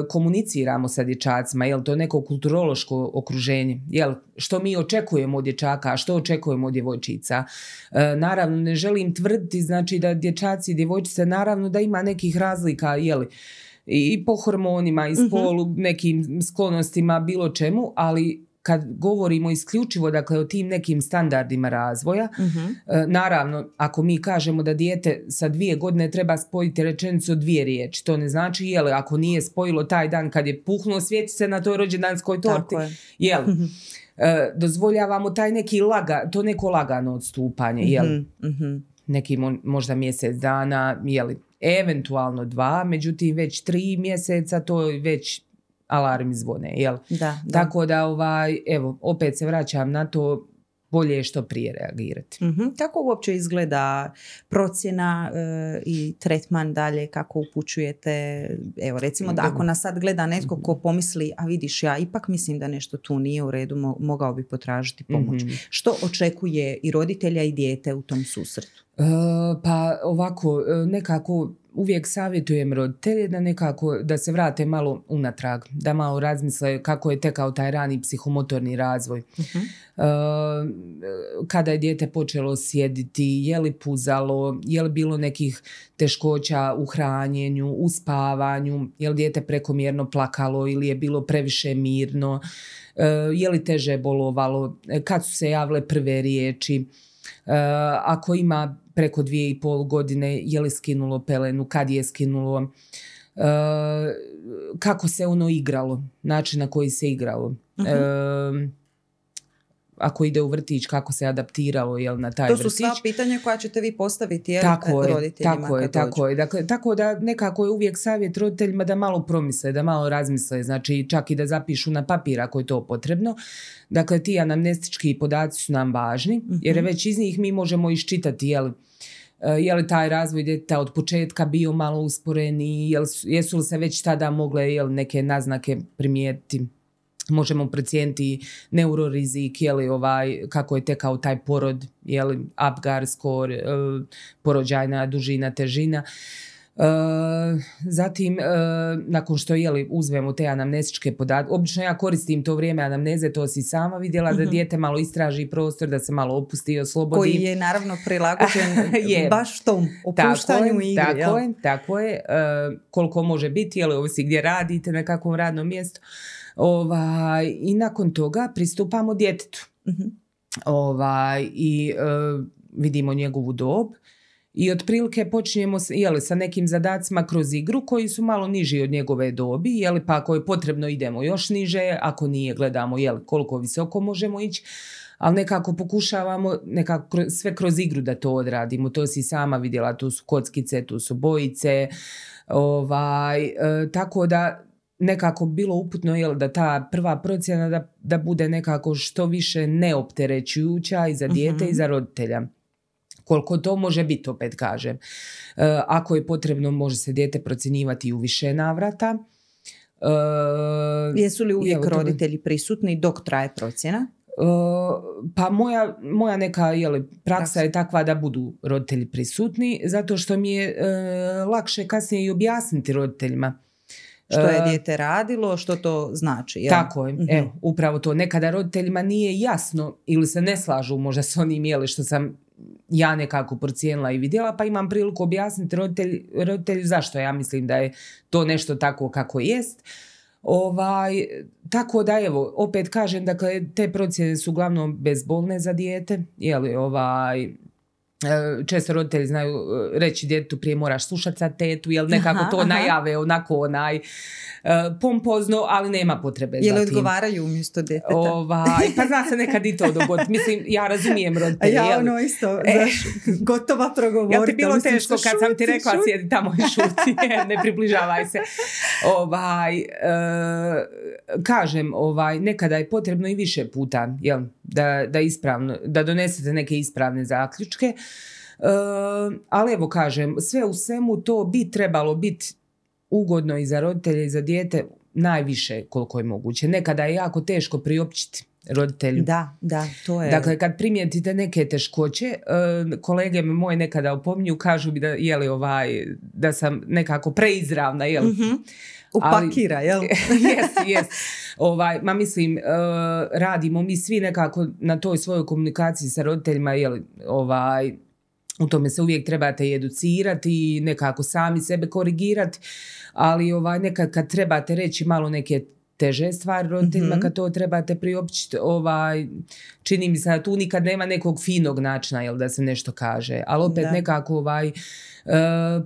komuniciramo sa dječacima, jel to neko kulturološko okruženje, jel što mi očekujemo od dječaka, a što očekujemo od djevojčica. E, naravno ne želim tvrditi znači da dječaci i djevojčice naravno da ima nekih razlika, jel i po hormonima, i spolu, mm-hmm. nekim sklonostima, bilo čemu, ali kad govorimo isključivo dakle, o tim nekim standardima razvoja, uh-huh. e, naravno, ako mi kažemo da dijete sa dvije godine treba spojiti rečenicu od dvije riječi, to ne znači, jel, ako nije spojilo taj dan kad je puhnuo svjetice na toj rođendanskoj torti, je. Jel, uh-huh. e, dozvoljavamo taj neki laga, to neko lagano odstupanje, jel, uh-huh. Uh-huh. neki mo- možda mjesec dana, jel, eventualno dva, međutim već tri mjeseca, to je već alarm zvone, jel? Da, da. Tako da, ovaj, evo, opet se vraćam na to, bolje je što prije reagirati. Mm-hmm. Kako uopće izgleda procjena e, i tretman dalje, kako upućujete? Evo recimo da ako nas sad gleda netko ko pomisli, a vidiš ja ipak mislim da nešto tu nije u redu, mo- mogao bi potražiti pomoć. Mm-hmm. Što očekuje i roditelja i dijete u tom susretu? E, pa ovako, nekako uvijek savjetujem roditelje da nekako da se vrate malo unatrag, da malo razmisle kako je tekao taj rani psihomotorni razvoj. Uh-huh. E, kada je dijete počelo sjediti, je li puzalo, je li bilo nekih teškoća u hranjenju, u spavanju, je li dijete prekomjerno plakalo ili je bilo previše mirno, e, je li teže bolovalo, kad su se javile prve riječi, e, ako ima preko dvije i pol godine, je li skinulo pelenu, kad je skinulo, e, kako se ono igralo, način na koji se igralo. Uh-huh. E, ako ide u vrtić, kako se adaptiralo jel, na taj vrtić. To su vrtić. Sva pitanja koja ćete vi postaviti jel, tako roditeljima. Tako je, tako dođu. je. Dakle, tako da nekako je uvijek savjet roditeljima da malo promisle, da malo razmisle, znači čak i da zapišu na papir ako je to potrebno. Dakle, ti anamnestički podaci su nam važni, jer već iz njih mi možemo iščitati jel, je li taj razvoj djeteta od početka bio malo usporeni, jel, jesu li se već tada mogle jel, neke naznake primijetiti. Možemo procijeniti neurorizik, je li ovaj, kako je tekao taj porod, je li Apgar score, porođajna dužina, težina. E, zatim, e, nakon što je li uzmemo te anamnestičke podatke, obično ja koristim to vrijeme anamneze, to si sama vidjela, da dijete malo istraži prostor, da se malo opusti i oslobodi. Koji je naravno prilagođen je. baš tom opuštanju igre. Tako je, tako je, tako je. E, koliko može biti, je li ovisi gdje radite, na kakvom radnom mjestu. Ovaj, i nakon toga pristupamo djetetu. Uh-huh. Ovaj, i e, vidimo njegovu dob i otprilike počinjemo s, jeli, sa nekim zadacima kroz igru koji su malo niži od njegove dobi, jeli, pa ako je potrebno idemo još niže, ako nije gledamo jeli, koliko visoko možemo ići, ali nekako pokušavamo nekako kroz, sve kroz igru da to odradimo. To si sama vidjela, tu su kockice, tu su bojice, ovaj, e, tako da nekako bilo uputno jel, da ta prva procjena da, da bude nekako što više neopterećujuća i za dijete, uh-huh, i za roditelja. Koliko to može biti, opet kažem. E, ako je potrebno, može se dijete procjenjivati u više navrata. E, Jesu li uvijek jel, roditelji prisutni dok traje procjena? Uh, pa moja, moja neka jeli, praksa je takva da budu roditelji prisutni, zato što mi je uh, lakše kasnije i objasniti roditeljima što je dijete radilo, što to znači. Jel? Tako je, mm-hmm, evo, upravo to. Nekada roditeljima nije jasno ili se ne slažu možda s onim jeli što sam ja nekako procijenila i vidjela, pa imam priliku objasniti roditelj, roditelju zašto ja mislim da je to nešto tako kako jest. Ovaj, tako da evo, opet kažem, dakle, te procjene su uglavnom bezbolne za dijete, jeli ovaj... Često roditelji znaju reći djetetu prije moraš slušati sa tetu, jel nekako to aha, najave onako onaj pompozno, ali nema potrebe. Jel odgovaraju umjesto djeteta? Ovaj, pa zna se nekad i to dogoditi. Mislim, ja razumijem roditelje. Ja jel, ono isto, e, znaš, gotova progovoriti. Jel ti bilo mislim, teško kad šuti, sam ti rekla šuti. Sjedi tamo i šuti, ne približavaj se. Ovaj, e, kažem, ovaj, nekada je potrebno i više puta, jel? Da, da, ispravno, da donesete neke ispravne zaključke. E, ali evo kažem, sve u svemu to bi trebalo biti ugodno i za roditelje i za dijete najviše koliko je moguće. Nekada je jako teško priopćiti roditelju. Da, da, to je. Dakle, kad primijetite neke teškoće, e, kolege me moje nekada opominju, kažu mi da, jeli, ovaj, da sam nekako preizravna, jel? Mm-hmm. Upakira, ali, jel? Jes, jes. Ovaj, ma mislim, e, radimo mi svi nekako na toj svojoj komunikaciji sa roditeljima, jel, ovaj, u tome se uvijek trebate i educirati i nekako sami sebe korigirati, ali ovaj, nekad kad trebate reći malo neke teže stvari roditeljima, mm-hmm, kad to trebate priopćiti, ovaj, čini mi se da tu nikad nema nekog finog načina jel, da se nešto kaže, ali opet da. nekako ovaj, uh,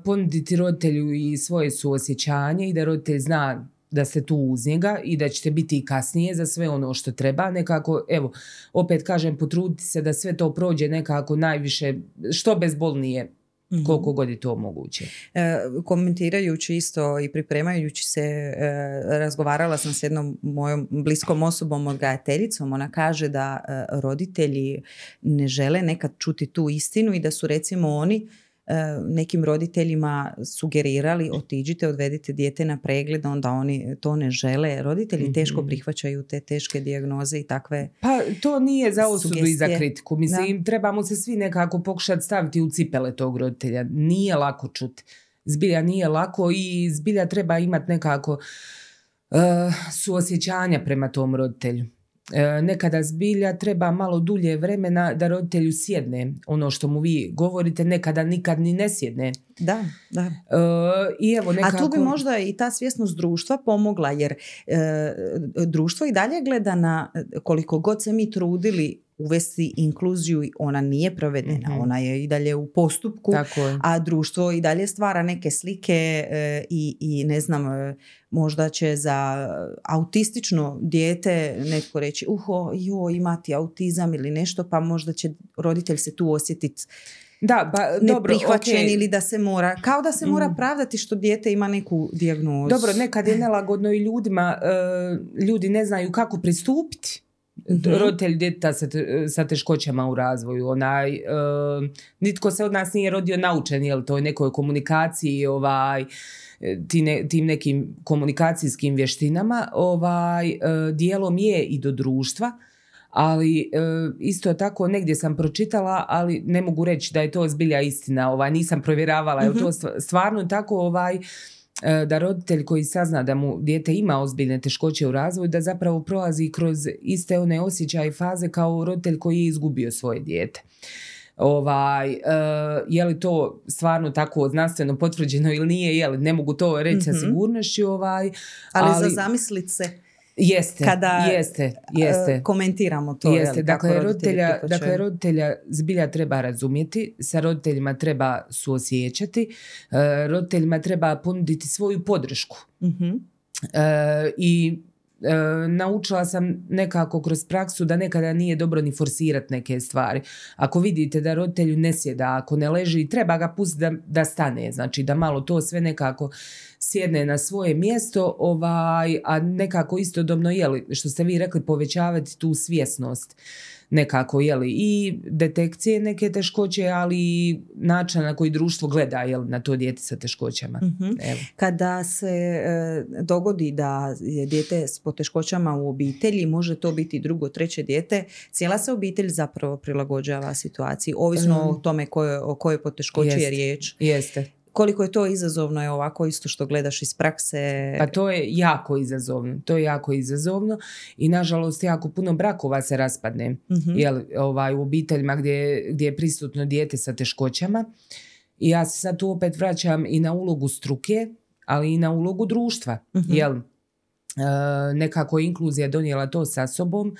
ponuditi roditelju i svoje suosjećanje i da roditelj zna da ste tu uz njega i da ćete biti i kasnije za sve ono što treba. Nekako, evo, opet kažem, potruditi se da sve to prođe nekako najviše, što bezbolnije Mm-hmm. Koliko god je to moguće. E, komentirajući isto i pripremajući se, e, razgovarala sam s jednom mojom bliskom osobom, odgajateljicom. Ona kaže da e, roditelji ne žele nekad čuti tu istinu i da su recimo oni e, nekim roditeljima sugerirali otiđite, odvedite dijete na pregled, onda oni to ne žele. Roditelji mm-hmm. teško prihvaćaju te teške dijagnoze i takve. Pa to nije za osudu sugestije. I za kritiku. Mislim, da. Trebamo se svi nekako pokušati staviti u cipele tog roditelja. Nije lako čuti. Zbilja nije lako i zbilja treba imati nekako uh, suosjećanja prema tom roditelju. E, nekada zbilja treba malo dulje vremena da roditelju sjedne ono što mu vi govorite, nekada nikad ni ne sjedne. Da, da. E, i evo nekako... A tu bi možda i ta svjesnost društva pomogla, jer e, društvo i dalje gleda na, koliko god se mi trudili uvesti inkluziju, ona nije provedena, mm-hmm. ona je i dalje u postupku, a društvo i dalje stvara neke slike e, i, i ne znam, e, možda će za autistično dijete netko reći uho, jo, imati autizam ili nešto, pa možda će roditelj se tu osjetiti da, ba, dobro, neprihvaćen okay. ili da se mora, kao da se mm. mora pravdati što dijete ima neku dijagnozu. Dobro, nekad je nelagodno i ljudima, e, ljudi ne znaju kako pristupiti. Mm-hmm. Roditelj djeteta sa, te, sa teškoćama u razvoju, onaj, e, nitko se od nas nije rodio naučen, jel, toj nekoj komunikaciji, ovaj, ti ne, tim nekim komunikacijskim vještinama, ovaj, e, dijelom je i do društva, ali e, isto tako negdje sam pročitala, ali ne mogu reći da je to zbilja istina, ovaj, nisam provjeravala, mm-hmm. je to stvarno tako, ovaj, da roditelj koji sazna da mu dijete ima ozbiljne teškoće u razvoju, da zapravo prolazi kroz iste one osjećaje i faze kao roditelj koji je izgubio svoje dijete. Ovaj, e, je li to stvarno tako znanstveno potvrđeno ili nije, je li, ne mogu to reći mm-hmm. sa sigurnošću. Ovaj, ali, ali za zamislit se jeste, kada jeste, jeste, komentiramo to. Jeste, dakle, roditelja, dakle, roditelja zbilja treba razumjeti, sa roditeljima treba suosjećati, e, roditeljima treba ponuditi svoju podršku. Mm-hmm. E, I e, naučila sam nekako kroz praksu da nekada nije dobro ni forsirati neke stvari. Ako vidite da roditelju ne sjeda, ako ne leži, treba ga pustiti da, da stane, znači da malo to sve nekako... sjedne na svoje mjesto, ovaj, a nekako istodobno, jeli, što ste vi rekli, povećavati tu svjesnost nekako, jeli, i detekcije neke teškoće, ali i način na koji društvo gleda, jeli, na to dijete sa teškoćama. Mm-hmm. Evo. Kada se e, dogodi da je dijete s poteškoćama u obitelji, može to biti drugo, treće dijete, cijela se obitelj zapravo prilagođava situaciji, ovisno mm. o tome koje, o kojoj poteškoći jeste, je riječ. Jeste. Koliko je to izazovno, je ovako isto što gledaš iz prakse. Pa to je jako izazovno. To je jako izazovno i nažalost jako puno brakova se raspadne mm-hmm. jel, ovaj, u obiteljima gdje, gdje je prisutno dijete sa teškoćama. I ja se sad tu opet vraćam i na ulogu struke, ali i na ulogu društva. Mm-hmm. Jel, e, nekako je inkluzija donijela to sa sobom, e,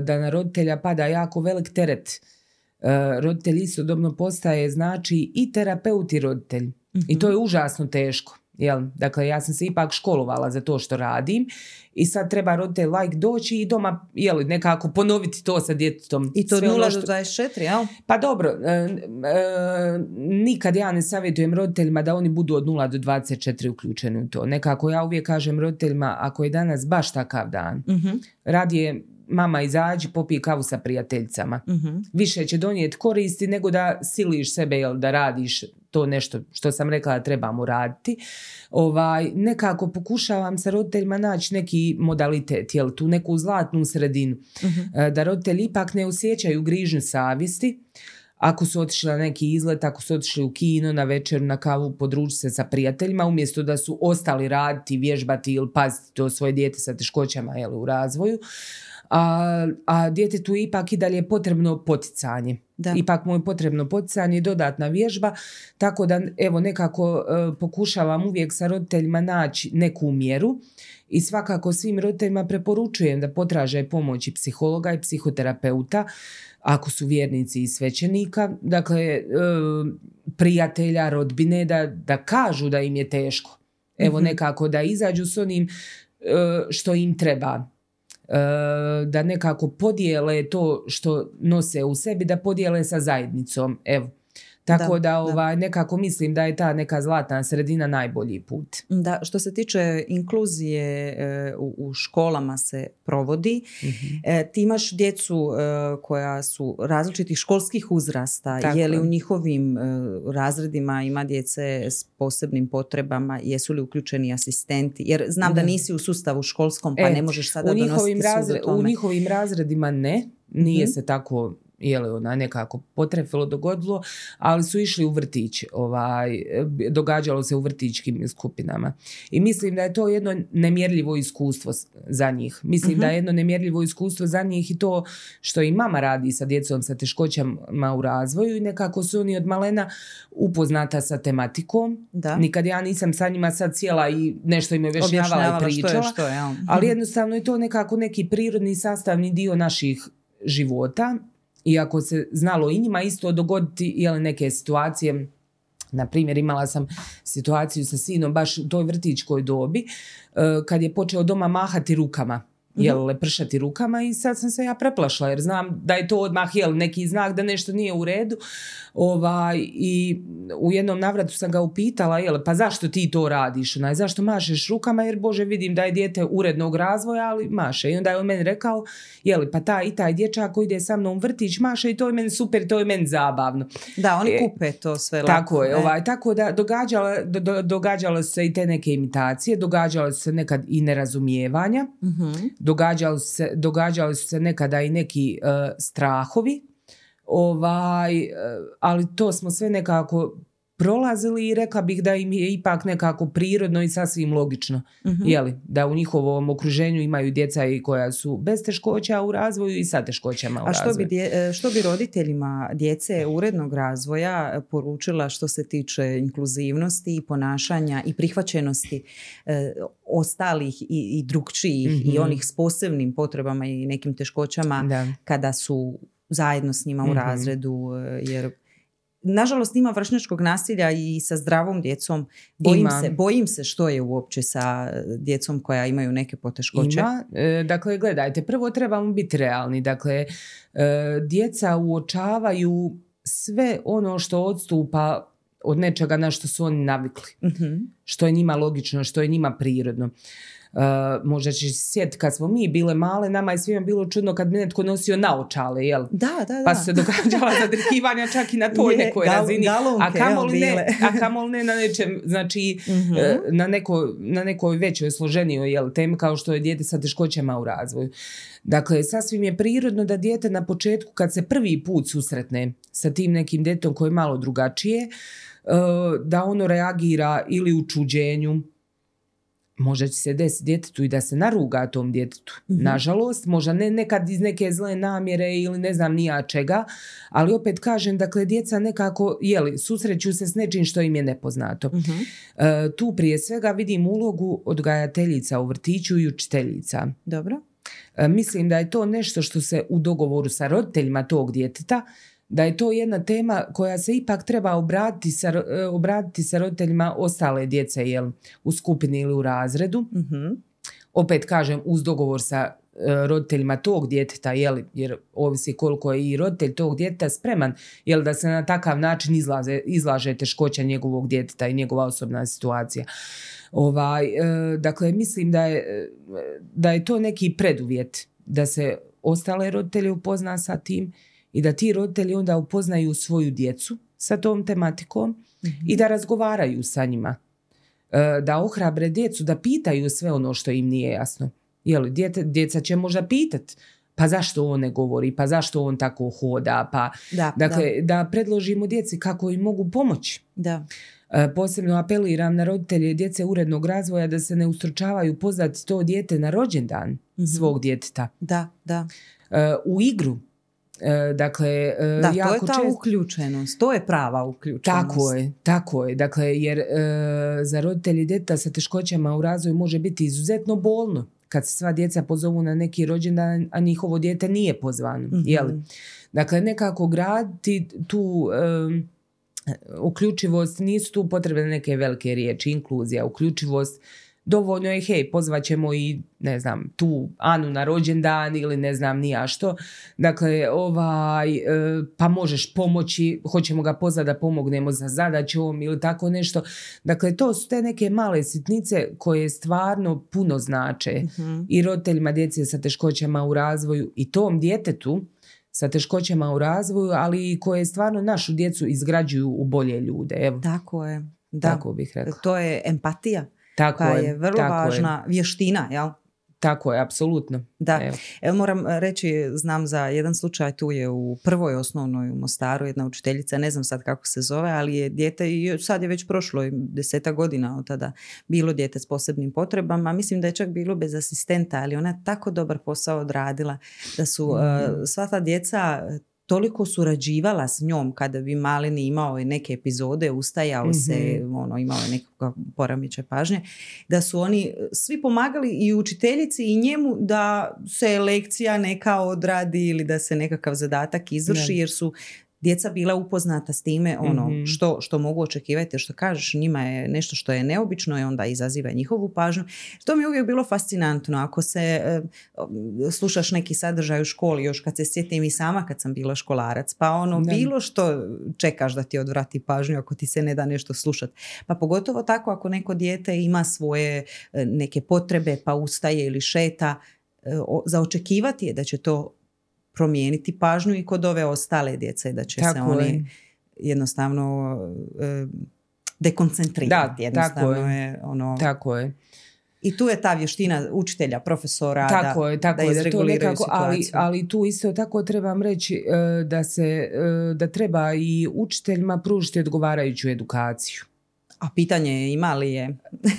da na roditelja pada jako velik teret. Uh, roditelj istodobno postaje, znači, i terapeut i roditelj. Mm-hmm. I to je užasno teško. Jel? Dakle, ja sam se ipak školovala za to što radim i sad treba roditelj like doći i doma, jel, nekako ponoviti to sa djetetom. I to od nula do dvadeset četiri, jel? Pa dobro, e, e, nikad ja ne savjetujem roditeljima da oni budu od nula do dvadeset četiri uključeni u to. Nekako ja uvijek kažem roditeljima, ako je danas baš takav dan, mm-hmm. radije mama izađi, popij kavu sa prijateljicama. Mm-hmm. Više će donijeti koristi nego da siliš sebe, jel, da radiš to nešto što sam rekla da trebamo raditi. Ovaj, nekako pokušavam sa roditeljima naći neki modalitet, jel, tu neku zlatnu sredinu. Mm-hmm. Da roditelji ipak ne osjećaju grižnju savjesti. Ako su otišli na neki izlet, ako su otišli u kino, na večeru, na kavu, podruži se sa prijateljima, umjesto da su ostali raditi, vježbati ili paziti to svoje dijete sa teškoćama, jel, u razvoju. A, a djetetu ipak i dalje je potrebno poticanje. Da. Ipak mu je potrebno poticanje i dodatna vježba, tako da, evo, nekako e, pokušavam uvijek sa roditeljima naći neku mjeru i svakako svim roditeljima preporučujem da potraže pomoć i psihologa i psihoterapeuta, ako su vjernici i svećenika, dakle, e, prijatelja, rodbine, da, da kažu da im je teško. Evo, mm-hmm. nekako da izađu s onim e, što im treba. Da nekako podijele to što nose u sebi, da podijele sa zajednicom. Evo, Tako da, da, ovaj, da nekako mislim da je ta neka zlatna sredina najbolji put. Da, što se tiče inkluzije e, u, u školama se provodi. Mm-hmm. E, ti imaš djecu e, koja su različitih školskih uzrasta. Tako. Je li u njihovim e, razredima ima djece s posebnim potrebama? Jesu li uključeni asistenti? Jer znam mm-hmm. da nisi u sustavu školskom pa e, ne možeš sada donositi razre- u njihovim razredima ne. Nije mm-hmm. se tako... je li ona nekako potrefilo, dogodilo, ali su išli u vrtić, ovaj, događalo se u vrtićkim skupinama. I mislim da je to jedno nemjerljivo iskustvo za njih. Mislim uh-huh. da je jedno nemjerljivo iskustvo za njih i to što i mama radi sa djecom sa teškoćama u razvoju i nekako su oni od malena upoznata sa tematikom. Da. Nikad ja nisam sa njima sad sjela i nešto im objašnjavala i pričala. Što je, što je, ja. Ali jednostavno je to nekako neki prirodni sastavni dio naših života. Iako se znalo i njima isto dogoditi jel, neke situacije, na primjer imala sam situaciju sa sinom baš u toj vrtićkoj dobi, kad je počeo doma mahati rukama, jel, lepršati rukama i sad sam se ja preplašla jer znam da je to odmah jel, neki znak da nešto nije u redu. Ovaj, i u jednom navratu sam ga upitala, jel, pa zašto ti to radiš? Onaj, zašto mašeš rukama? Jer Bože vidim da je dijete urednog razvoja, ali maše. I onda je on meni rekao, jel, pa taj i taj dječak koji ide sa mnom vrtić maše i to je meni super, to je meni zabavno. Da, oni e, kupe to sve lako. Tako je, ovaj, tako da događalo, do, događalo se i te neke imitacije, događalo se nekad i nerazumijevanja, mm-hmm. događali se, događali su se nekada i neki uh, strahovi, ovaj, uh, ali to smo sve nekako prolazili i rekla bih da im je ipak nekako prirodno i sasvim logično, uh-huh. jeli, da u njihovom okruženju imaju djeca i koja su bez teškoća u razvoju i sa teškoćama u razvoju. A što bi, dje, što bi roditeljima djece urednog razvoja poručila što se tiče inkluzivnosti i ponašanja i prihvaćenosti e, ostalih i, i drugčijih uh-huh. i onih s posebnim potrebama i nekim teškoćama da. Kada su zajedno s njima u uh-huh. razredu, jer... Nažalost ima vršnjačkog nasilja i sa zdravom djecom. Bojim se, bojim se što je uopće sa djecom koja imaju neke poteškoće. Ima. E, dakle, gledajte, prvo trebamo biti realni. Dakle, e, djeca uočavaju sve ono što odstupa od nečega na što su oni navikli. Mm-hmm. Što je njima logično, što je njima prirodno. Uh, možda ćeš sjetiti kad smo mi bile male, nama je svima bilo čudno kad bi netko nosio naočale, jel? Da, da, da. Pa su se događala zadrkivanja čak i na toj je, nekoj gal, razini. Galonke, a kamoli ne, a kamol ne na nečem, znači mm-hmm. uh, na, neko, na nekoj većoj složenijoj jel, temi kao što je dijete sa teškoćama u razvoju. Dakle, sasvim je prirodno da dijete na početku kad se prvi put susretne sa tim nekim djetetom koje je malo drugačije, uh, da ono reagira ili u čuđenju. Možda će se desiti djetetu i da se naruga tom djetetu. Mm-hmm. Nažalost, možda ne nekad iz neke zle namjere ili ne znam nija čega, ali opet kažem, dakle, djeca nekako, jeli, susreću se s nečim što im je nepoznato. Mm-hmm. E, tu prije svega vidim ulogu odgajateljica u vrtiću i učiteljica. Dobro. E, mislim da je to nešto što se u dogovoru sa roditeljima tog djeteta, da je to jedna tema koja se ipak treba obratiti sa, obratiti sa roditeljima ostale djece jel, u skupini ili u razredu. Mm-hmm. Opet kažem, uz dogovor sa roditeljima tog djeteta, jel, jer ovisi koliko je i roditelj tog djeteta spreman jel, da se na takav način izlaze, izlaže teškoća njegovog djeteta i njegova osobna situacija. Ovaj, e, dakle, mislim da je, da je to neki preduvjet da se ostale roditelje upozna sa tim i da ti roditelji onda upoznaju svoju djecu sa tom tematikom mm-hmm. i da razgovaraju sa njima. E, da ohrabre djecu, da pitaju sve ono što im nije jasno. Jel, djete, djeca će možda pitati, pa zašto on ne govori, pa zašto on tako hoda, pa da, dakle, da. da predložimo djeci kako im mogu pomoći. Da. E, posebno apeliram na roditelje djece urednog razvoja da se ne ustručavaju pozvati to dijete na rođendan mm-hmm. svog djeteta. Da, da. E, u igru. Dakle, da, jako to je ta čest... uključenost, to je prava uključenost. Tako je, tako je. Dakle, jer e, za roditelji djeteta sa teškoćama u razvoju može biti izuzetno bolno kad se sva djeca pozovu na neki rođendan, a njihovo dijete nije pozvano. Mm-hmm. Jel? Dakle, nekako graditi tu e, uključivost, nisu tu potrebne neke velike riječi, inkluzija, uključivost, dovoljno je, hej, pozvat ćemo i, ne znam, tu Anu na rođendan ili ne znam ni ja što. Dakle, ovaj, e, pa možeš pomoći, hoćemo ga pozvati da pomognemo za zadaćom ili tako nešto. Dakle, to su te neke male sitnice koje stvarno puno znače uh-huh. i roditeljima djece sa teškoćama u razvoju i tom djetetu sa teškoćama u razvoju, ali i koje stvarno našu djecu izgrađuju u bolje ljude. Evo. Tako je. Da. Tako bih rekla. To je empatija. Tako koja je, je vrlo tako važna je. Vještina, jel? Tako je, apsolutno. Da. Evo. Evo moram reći, znam za jedan slučaj, tu je u prvoj osnovnoj u Mostaru jedna učiteljica, ne znam sad kako se zove, ali je dijete, i sad je već prošlo deseta godina od tada, bilo dijete s posebnim potrebama, mislim da je čak bilo bez asistenta, ali ona je tako dobar posao odradila da su mm-hmm. sva ta djeca toliko surađivala s njom. Kada bi maleni imao neke epizode, ustajao mm-hmm. se, ono, imao nekakva poremećaj pažnje, da su oni svi pomagali i učiteljici i njemu da se lekcija neka odradi ili da se nekakav zadatak izvrši, jer su djeca bila upoznata s time, ono, mm-hmm. što, što mogu očekivati, što kažeš, njima je nešto što je neobično i onda izaziva njihovu pažnju. To mi je uvijek bilo fascinantno. Ako se e, slušaš neki sadržaj u školi, još kad se sjetim i sama kad sam bila školarac, pa ono, da. Bilo što čekaš da ti odvrati pažnju ako ti se ne da nešto slušati. Pa pogotovo tako ako neko dijete ima svoje e, neke potrebe pa ustaje ili šeta, e, o, zaočekivati je da će to promijeniti pažnju i kod ove ostale djece, da će tako se oni je. jednostavno e, dekoncentrirati. Da, jednostavno tako je. je, ono, tako je. I tu je ta vještina učitelja, profesora, tako da, je, tako da izreguliraju da nekako, situaciju. Ali, ali tu isto tako trebam reći da, se, da treba i učiteljima pružiti odgovarajuću edukaciju. A pitanje je ima li je.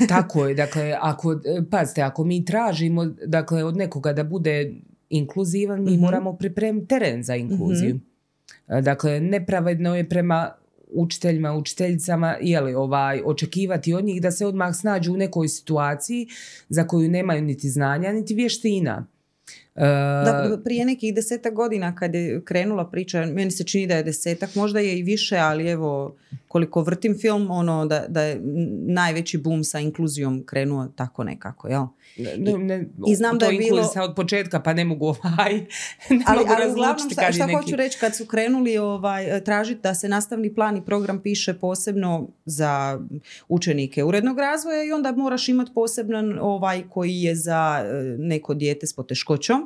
Tako je, dakle, ako, pazite, ako mi tražimo, dakle, od nekoga da bude inkluzivan, mi mm-hmm. moramo pripremiti teren za inkluziju. Mm-hmm. Dakle, nepravedno je prema učiteljima, učiteljicama, jeli, ovaj, očekivati od njih da se odmah snađu u nekoj situaciji za koju nemaju niti znanja, niti vještina. Da, prije nekih desetak godina kad je krenula priča, meni se čini da je desetak, možda je i više, ali evo koliko vrtim film, ono da, da je najveći boom sa inkluzijom krenuo tako nekako, jel? Ne, ne, I znam da je bilo... To od početka, pa ne mogu ovaj... Ne ali mogu ali uglavnom, šta, šta neki... hoću reći, kad su krenuli ovaj, tražiti da se nastavni plan i program piše posebno za učenike urednog razvoja i onda moraš imati poseban ovaj koji je za neko dijete s poteškoćom.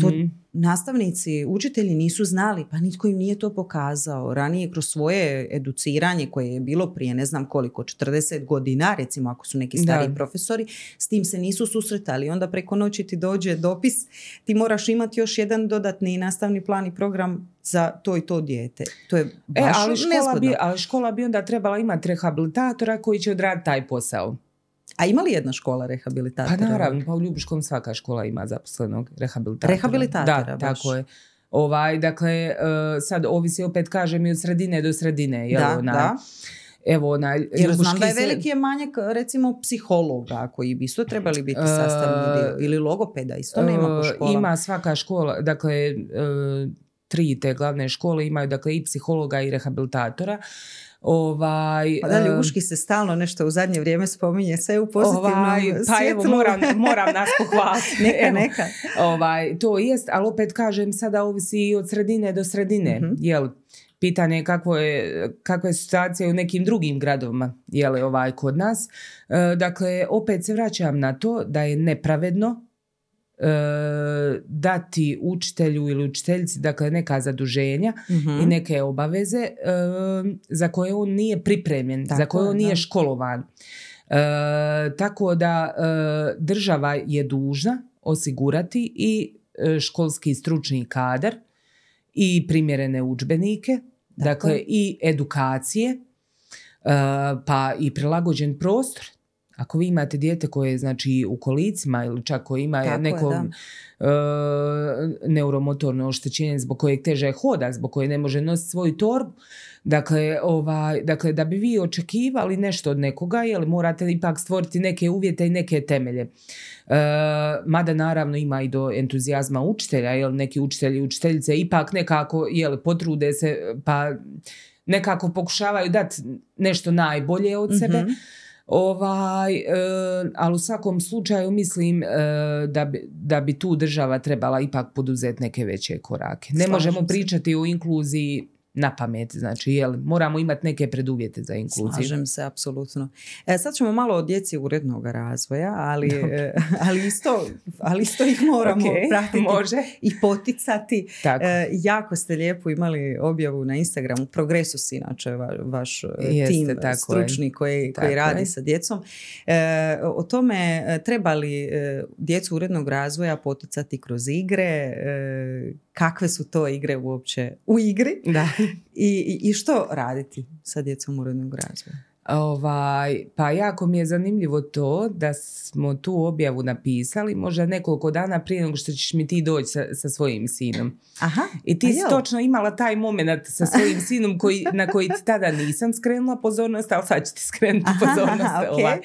To nastavnici, učitelji nisu znali, pa nitko im nije to pokazao. Ranije kroz svoje educiranje koje je bilo prije ne znam koliko, četrdeset godina, recimo ako su neki stariji da. profesori, s tim se nisu susretali. Onda preko noći ti dođe dopis, ti moraš imati još jedan dodatni nastavni plan i program za to i to dijete. To je baš e, ali škola bi, ali škola bi onda trebala imati rehabilitatora koji će odraditi taj posao. A ima li jedna škola rehabilitatora? Pa naravno, pa u Ljubuškom svaka škola ima zaposlenog rehabilitatora. Rehabilitatora, da, baš. Tako je. Ovaj, dakle, sad ovisi opet kažem i od sredine do sredine. Jel, da, onaj, da. Evo onaj, jer znam da je veliki je manjak recimo psihologa koji bi isto trebali biti sastavni dio. Ili logopeda, isto nema po školama. Ima svaka škola, dakle, tri te glavne škole imaju, dakle, i psihologa i rehabilitatora. Ovaj, pa da, Ljubuški se stalno nešto u zadnje vrijeme spominje, sve u pozitivnom ovaj, svjetlu. Pa evo, moram, moram nas pohvaliti. neka, evo, neka. Ovaj, to jest, ali opet kažem, sada ovisi i od sredine do sredine. Mm-hmm. Jel, pitanje je kakva je, je situacija u nekim drugim gradovima, jel, ovaj, kod nas. E, dakle, opet se vraćam na to da je nepravedno e, dati učitelju ili učiteljici, dakle, neka zaduženja mm-hmm. i neke obaveze e, za koje on nije pripremljen, tako, za koje on da. nije školovan. E, tako da e, država je dužna osigurati i školski stručni kadar i primjerene udžbenike, dakle, dakle i edukacije, e, pa i prilagođen prostor. Ako vi imate dijete koje je, znači, u kolicima ili čak koje ima tako neko je, e, neuromotorno oštećenje zbog kojeg teže hoda, zbog koje ne može nositi svoju torbu, dakle, ovaj, dakle, da bi vi očekivali nešto od nekoga, jer morate ipak stvoriti neke uvjete i neke temelje. E, mada naravno ima i do entuzijazma učitelja, jer neki učitelji i učiteljice ipak nekako, jel, potrude se pa nekako pokušavaju dati nešto najbolje od mm-hmm. sebe. Ovaj, e, ali u svakom slučaju mislim e, da, bi, da bi tu država trebala ipak poduzeti neke veće korake. Ne Slažim možemo se. Pričati o inkluziji na pamet, znači jel, moramo imati neke preduvjete za inkluziju. Slažem se, apsolutno. E, sad ćemo malo o djeci urednog razvoja, ali, okay. ali, isto, ali isto ih moramo okay, pratiti može. I poticati. E, jako ste lijepo imali objavu na Instagramu, Progresus inače va, vaš Jeste, tim stručni je. koji, koji radi je. sa djecom. E, o tome treba li djecu urednog razvoja poticati kroz igre, e, kakve su to igre uopće u igri da. I, i što raditi sa djecom urednog razvoja? Ovaj, pa jako mi je zanimljivo to da smo tu objavu napisali možda nekoliko dana prije nego što ćeš mi ti doći sa, sa svojim sinom. Aha, i ti si točno imala taj moment sa svojim sinom koji, na koji ti tada nisam skrenula pozornost, ali sad ću ti skrenuti pozornost. Aha, okay.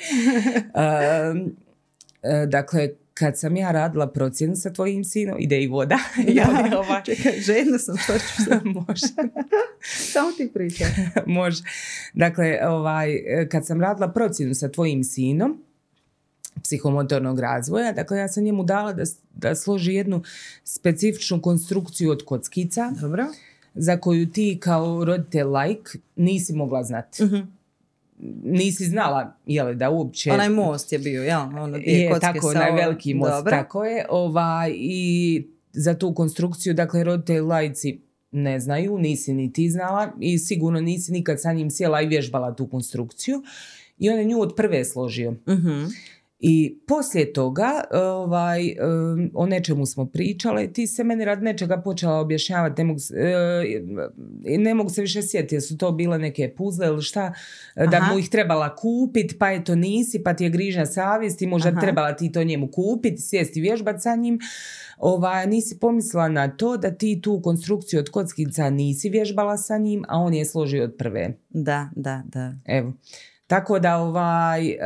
ovaj. um, dakle, kad sam ja radila procjenu sa tvojim sinom, ide i voda. Ja, ja ovaj, čekaj, željna sam, što ću se može. Samo ti priča. Može. Dakle, ovaj, kad sam radila procjenu sa tvojim sinom, psihomotornog razvoja, dakle, ja sam njemu dala da, da složi jednu specifičnu konstrukciju od kockica. Dobro. Za koju ti kao roditelj laik nisi mogla znati. Mhm. Uh-huh. Nisi znala, jel, da uopće... Onaj most je bio, jel? Ono je, tako, onaj veliki most, Dobre. tako je. Ovaj, i za tu konstrukciju, dakle, roditelji laici ne znaju, nisi ni ti znala i sigurno nisi nikad sa njim sjela i vježbala tu konstrukciju. I on je nju od prve složio. Uh-huh. I poslije toga, ovaj, o nečemu smo pričale, ti se meni rad nečega počela objašnjavati, ne mogu, ne mogu se više sjetiti, jer su to bile neke puzle ili šta, da Aha. mu ih trebala kupiti, pa eto nisi, pa ti je grižnja savjesti, možda Aha. trebala ti to njemu kupiti, sjesti vježbati sa njim. Ovaj, nisi pomislila na to da ti tu konstrukciju od kockica nisi vježbala sa njim, a on je složio od prve. Da, da, da. Evo. Tako da ovaj... E...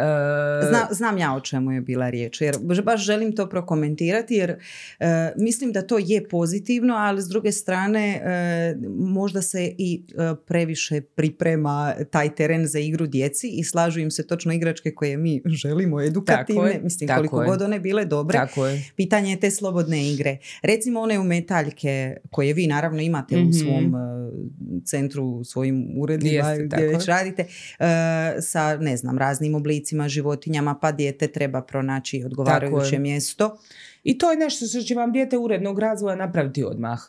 Zna, znam ja o čemu je bila riječ, jer baš želim to prokomentirati, jer e, mislim da to je pozitivno, ali s druge strane e, možda se i e, previše priprema taj teren za igru djeci i slažu im se točno igračke koje mi želimo, edukativne, je, mislim koliko je. god one bile dobre. Pitanje je te slobodne igre. Recimo one umetaljke koje vi naravno imate mm-hmm. u svom e, centru, u svojim uredima Jeste, gdje već je. radite, e, sa, ne znam, raznim oblicima, životinjama, pa dijete treba pronaći odgovarajuće mjesto. I to je nešto što će vam dijete urednog razvoja napraviti odmah.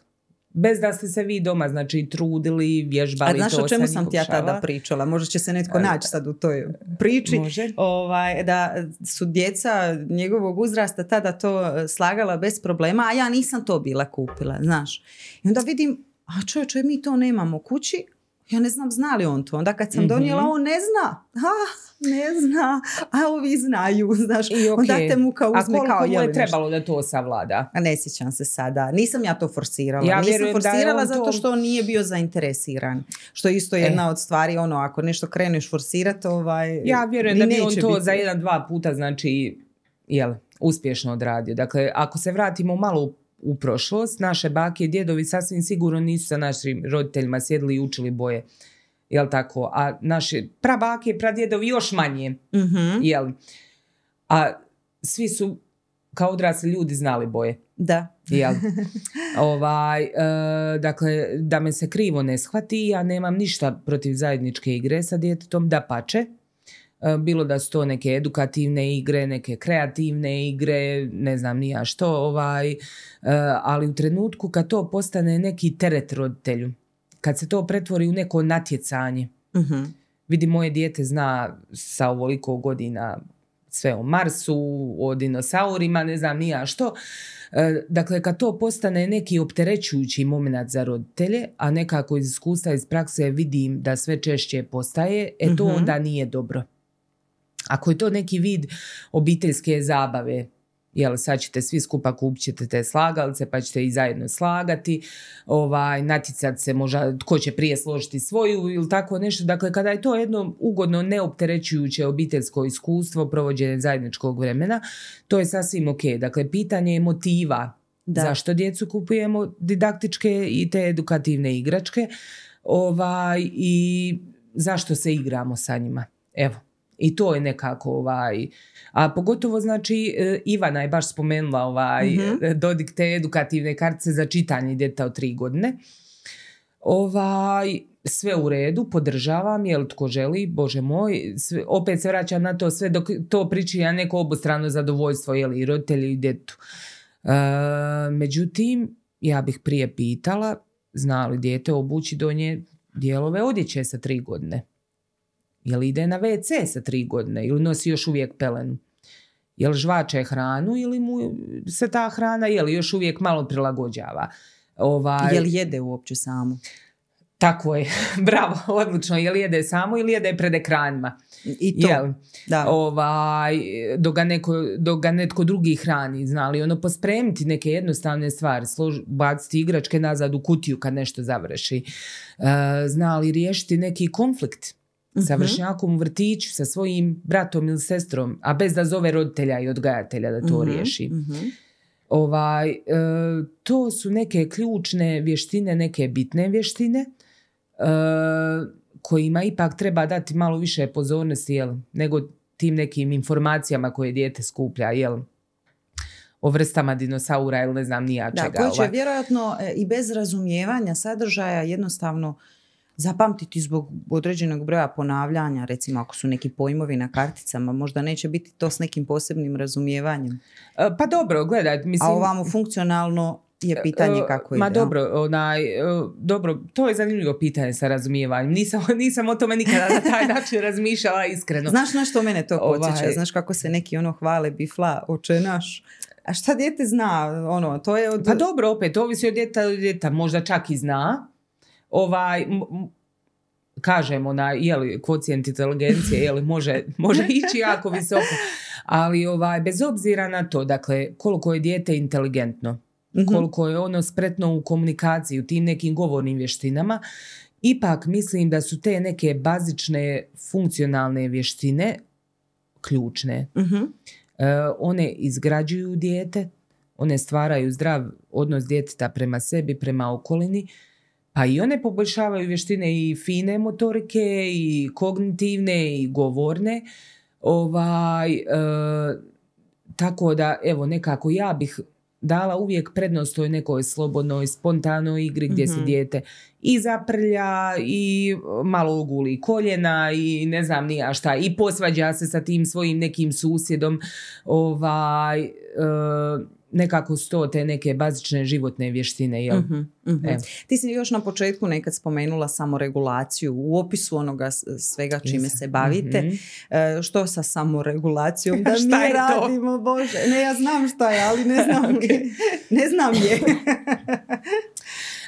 Bez da ste se vi doma, znači, trudili, vježbali. A znaš o čemu sam ti ja tada pričala? Možda će se netko naći sad u toj priči. Ovaj, da su djeca njegovog uzrasta tada to slagala bez problema, a ja nisam to bila kupila, znaš. I onda vidim, a čovječe, mi to nemamo kući. Ja ne znam zna li on to. Onda kad sam donijela, on ne zna. Ha, ne zna. A ovi znaju, znaš. Okay. Onda te muka uzme kao... A koliko mu je trebalo da to savlada? A ne sjećam se sada. Nisam ja to forsirala. Ja Nisam forsirala zato što on nije bio zainteresiran. Što je isto jedna e. od stvari, ono, ako nešto kreneš forsirati, ovaj... Ja vjerujem da bi on to biti. za jedan, dva puta, znači, jel, uspješno odradio. Dakle, ako se vratimo malo u u prošlost, naše bake i djedovi sasvim sigurno nisu sa našim roditeljima sjedili i učili boje. Jel tako? A naše prabake i pradjedovi još manje. Mm-hmm. Jel? A svi su kao odrasli ljudi znali boje. Da. Jel? Ovaj, e, dakle, da me se krivo ne shvati, ja nemam ništa protiv zajedničke igre sa djetetom, dapače. Bilo da su to neke edukativne igre, neke kreativne igre, ne znam ni ja što, ovaj, ali u trenutku kad to postane neki teret roditelju, kad se to pretvori u neko natjecanje, uh-huh. vidi, moje dijete zna sa ovoliko godina sve o Marsu, o dinosaurima, ne znam ni ja što. Dakle, kad to postane neki opterećujući moment za roditelje, a nekako iz iskustva, iz prakse vidim da sve češće postaje, e to uh-huh. onda nije dobro. Ako je to neki vid obiteljske zabave, jel, sad ćete svi skupa, kupit ćete te slagalice, pa ćete i zajedno slagati, ovaj, natjecati se možda tko će prije složiti svoju ili tako nešto. Dakle, kada je to jedno ugodno, neopterećujuće obiteljsko iskustvo, provođenje zajedničkog vremena, to je sasvim ok. Dakle, pitanje je motiva da. zašto djecu kupujemo didaktičke i te edukativne igračke, ovaj, i zašto se igramo sa njima. Evo. I to je nekako ovaj, a pogotovo znači Ivana je baš spomenula ovaj, mm-hmm. Dodik te edukativne kartice za čitanje djeta od tri godine. Ovaj, sve u redu, podržavam, jel tko želi, bože moj, sve, opet se vraćam na to sve dok to pričinja neko obostrano zadovoljstvo, jel i roditelju i djetetu. E, međutim, ja bih prije pitala, zna li dijete obući donje dijelove odjeće sa tri godine? Jel ide na ve ce sa tri godine ili nosi još uvijek pelenu? Jel žvače hranu ili mu se ta hrana jel još uvijek malo prilagođava? Ovaj... Jel jede uopće samo? Tako je, bravo, odlično. Jel jede samo ili jede pred ekranima? I to, jel? Da. Ovaj, dok ga, neko, dok ga netko drugi hrani, znali ono pospremiti neke jednostavne stvari, slož, baciti igračke nazad u kutiju kad nešto završi. Uh, znali riješiti neki konflikt sa vršnjakom u vrtiću, sa svojim bratom ili sestrom, a bez da zove roditelja i odgajatelja da to mm-hmm. riješi. Mm-hmm. Ovaj, e, to su neke ključne vještine, neke bitne vještine e, kojima ipak treba dati malo više pozornosti jel, nego tim nekim informacijama koje dijete skuplja, jel? O vrstama dinosaura ili ne znam nija čega. Da, koji će ovaj. vjerojatno i bez razumijevanja sadržaja jednostavno zapamtiti zbog određenog broja ponavljanja, recimo ako su neki pojmovi na karticama, možda neće biti to s nekim posebnim razumijevanjem. Pa dobro, gledaj, mislim... A ovamo funkcionalno je pitanje kako ide. Ma dobro, onaj, dobro, to je zanimljivo pitanje sa razumijevanjem. Nisam, nisam o tome nikada na taj način razmišljala iskreno. Znaš na što mene to podsjeća? Ovaj... Znaš kako se neki ono hvale, bifla, oče naš... A šta dijete zna? Ono, to je od... Pa dobro, opet, ovisi od djeta do djeta, možda čak i zna. Ovaj, m- m- kažem, onaj, jeli, kvocijent inteligencije, jeli, može, može ići jako visoko, ali ovaj, bez obzira na to, dakle, koliko je dijete inteligentno, mm-hmm. koliko je ono spretno u komunikaciji, u tim nekim govornim vještinama, ipak mislim da su te neke bazične funkcionalne vještine ključne. Mm-hmm. E, one izgrađuju dijete, one stvaraju zdrav odnos djeteta prema sebi, prema okolini, pa i one poboljšavaju vještine i fine motorike, i kognitivne, i govorne. Ovaj, e, tako da, evo, nekako ja bih dala uvijek prednost toj nekoj slobodnoj, spontanoj igri gdje mm-hmm. se dijete i zaprlja, i malo oguli koljena, i ne znam nija šta, i posvađa se sa tim svojim nekim susjedom. Ovaj... E, nekako sto te neke bazične životne vještine. Jel? Uh-huh, uh-huh. Ti si još na početku nekad spomenula samoregulaciju u opisu onoga svega čime se bavite. Uh-huh. E, što sa samoregulacijom? Da šta mi je radimo, to? Bože. Ne, ja znam šta je, ali ne znam okay. je. Ne znam je.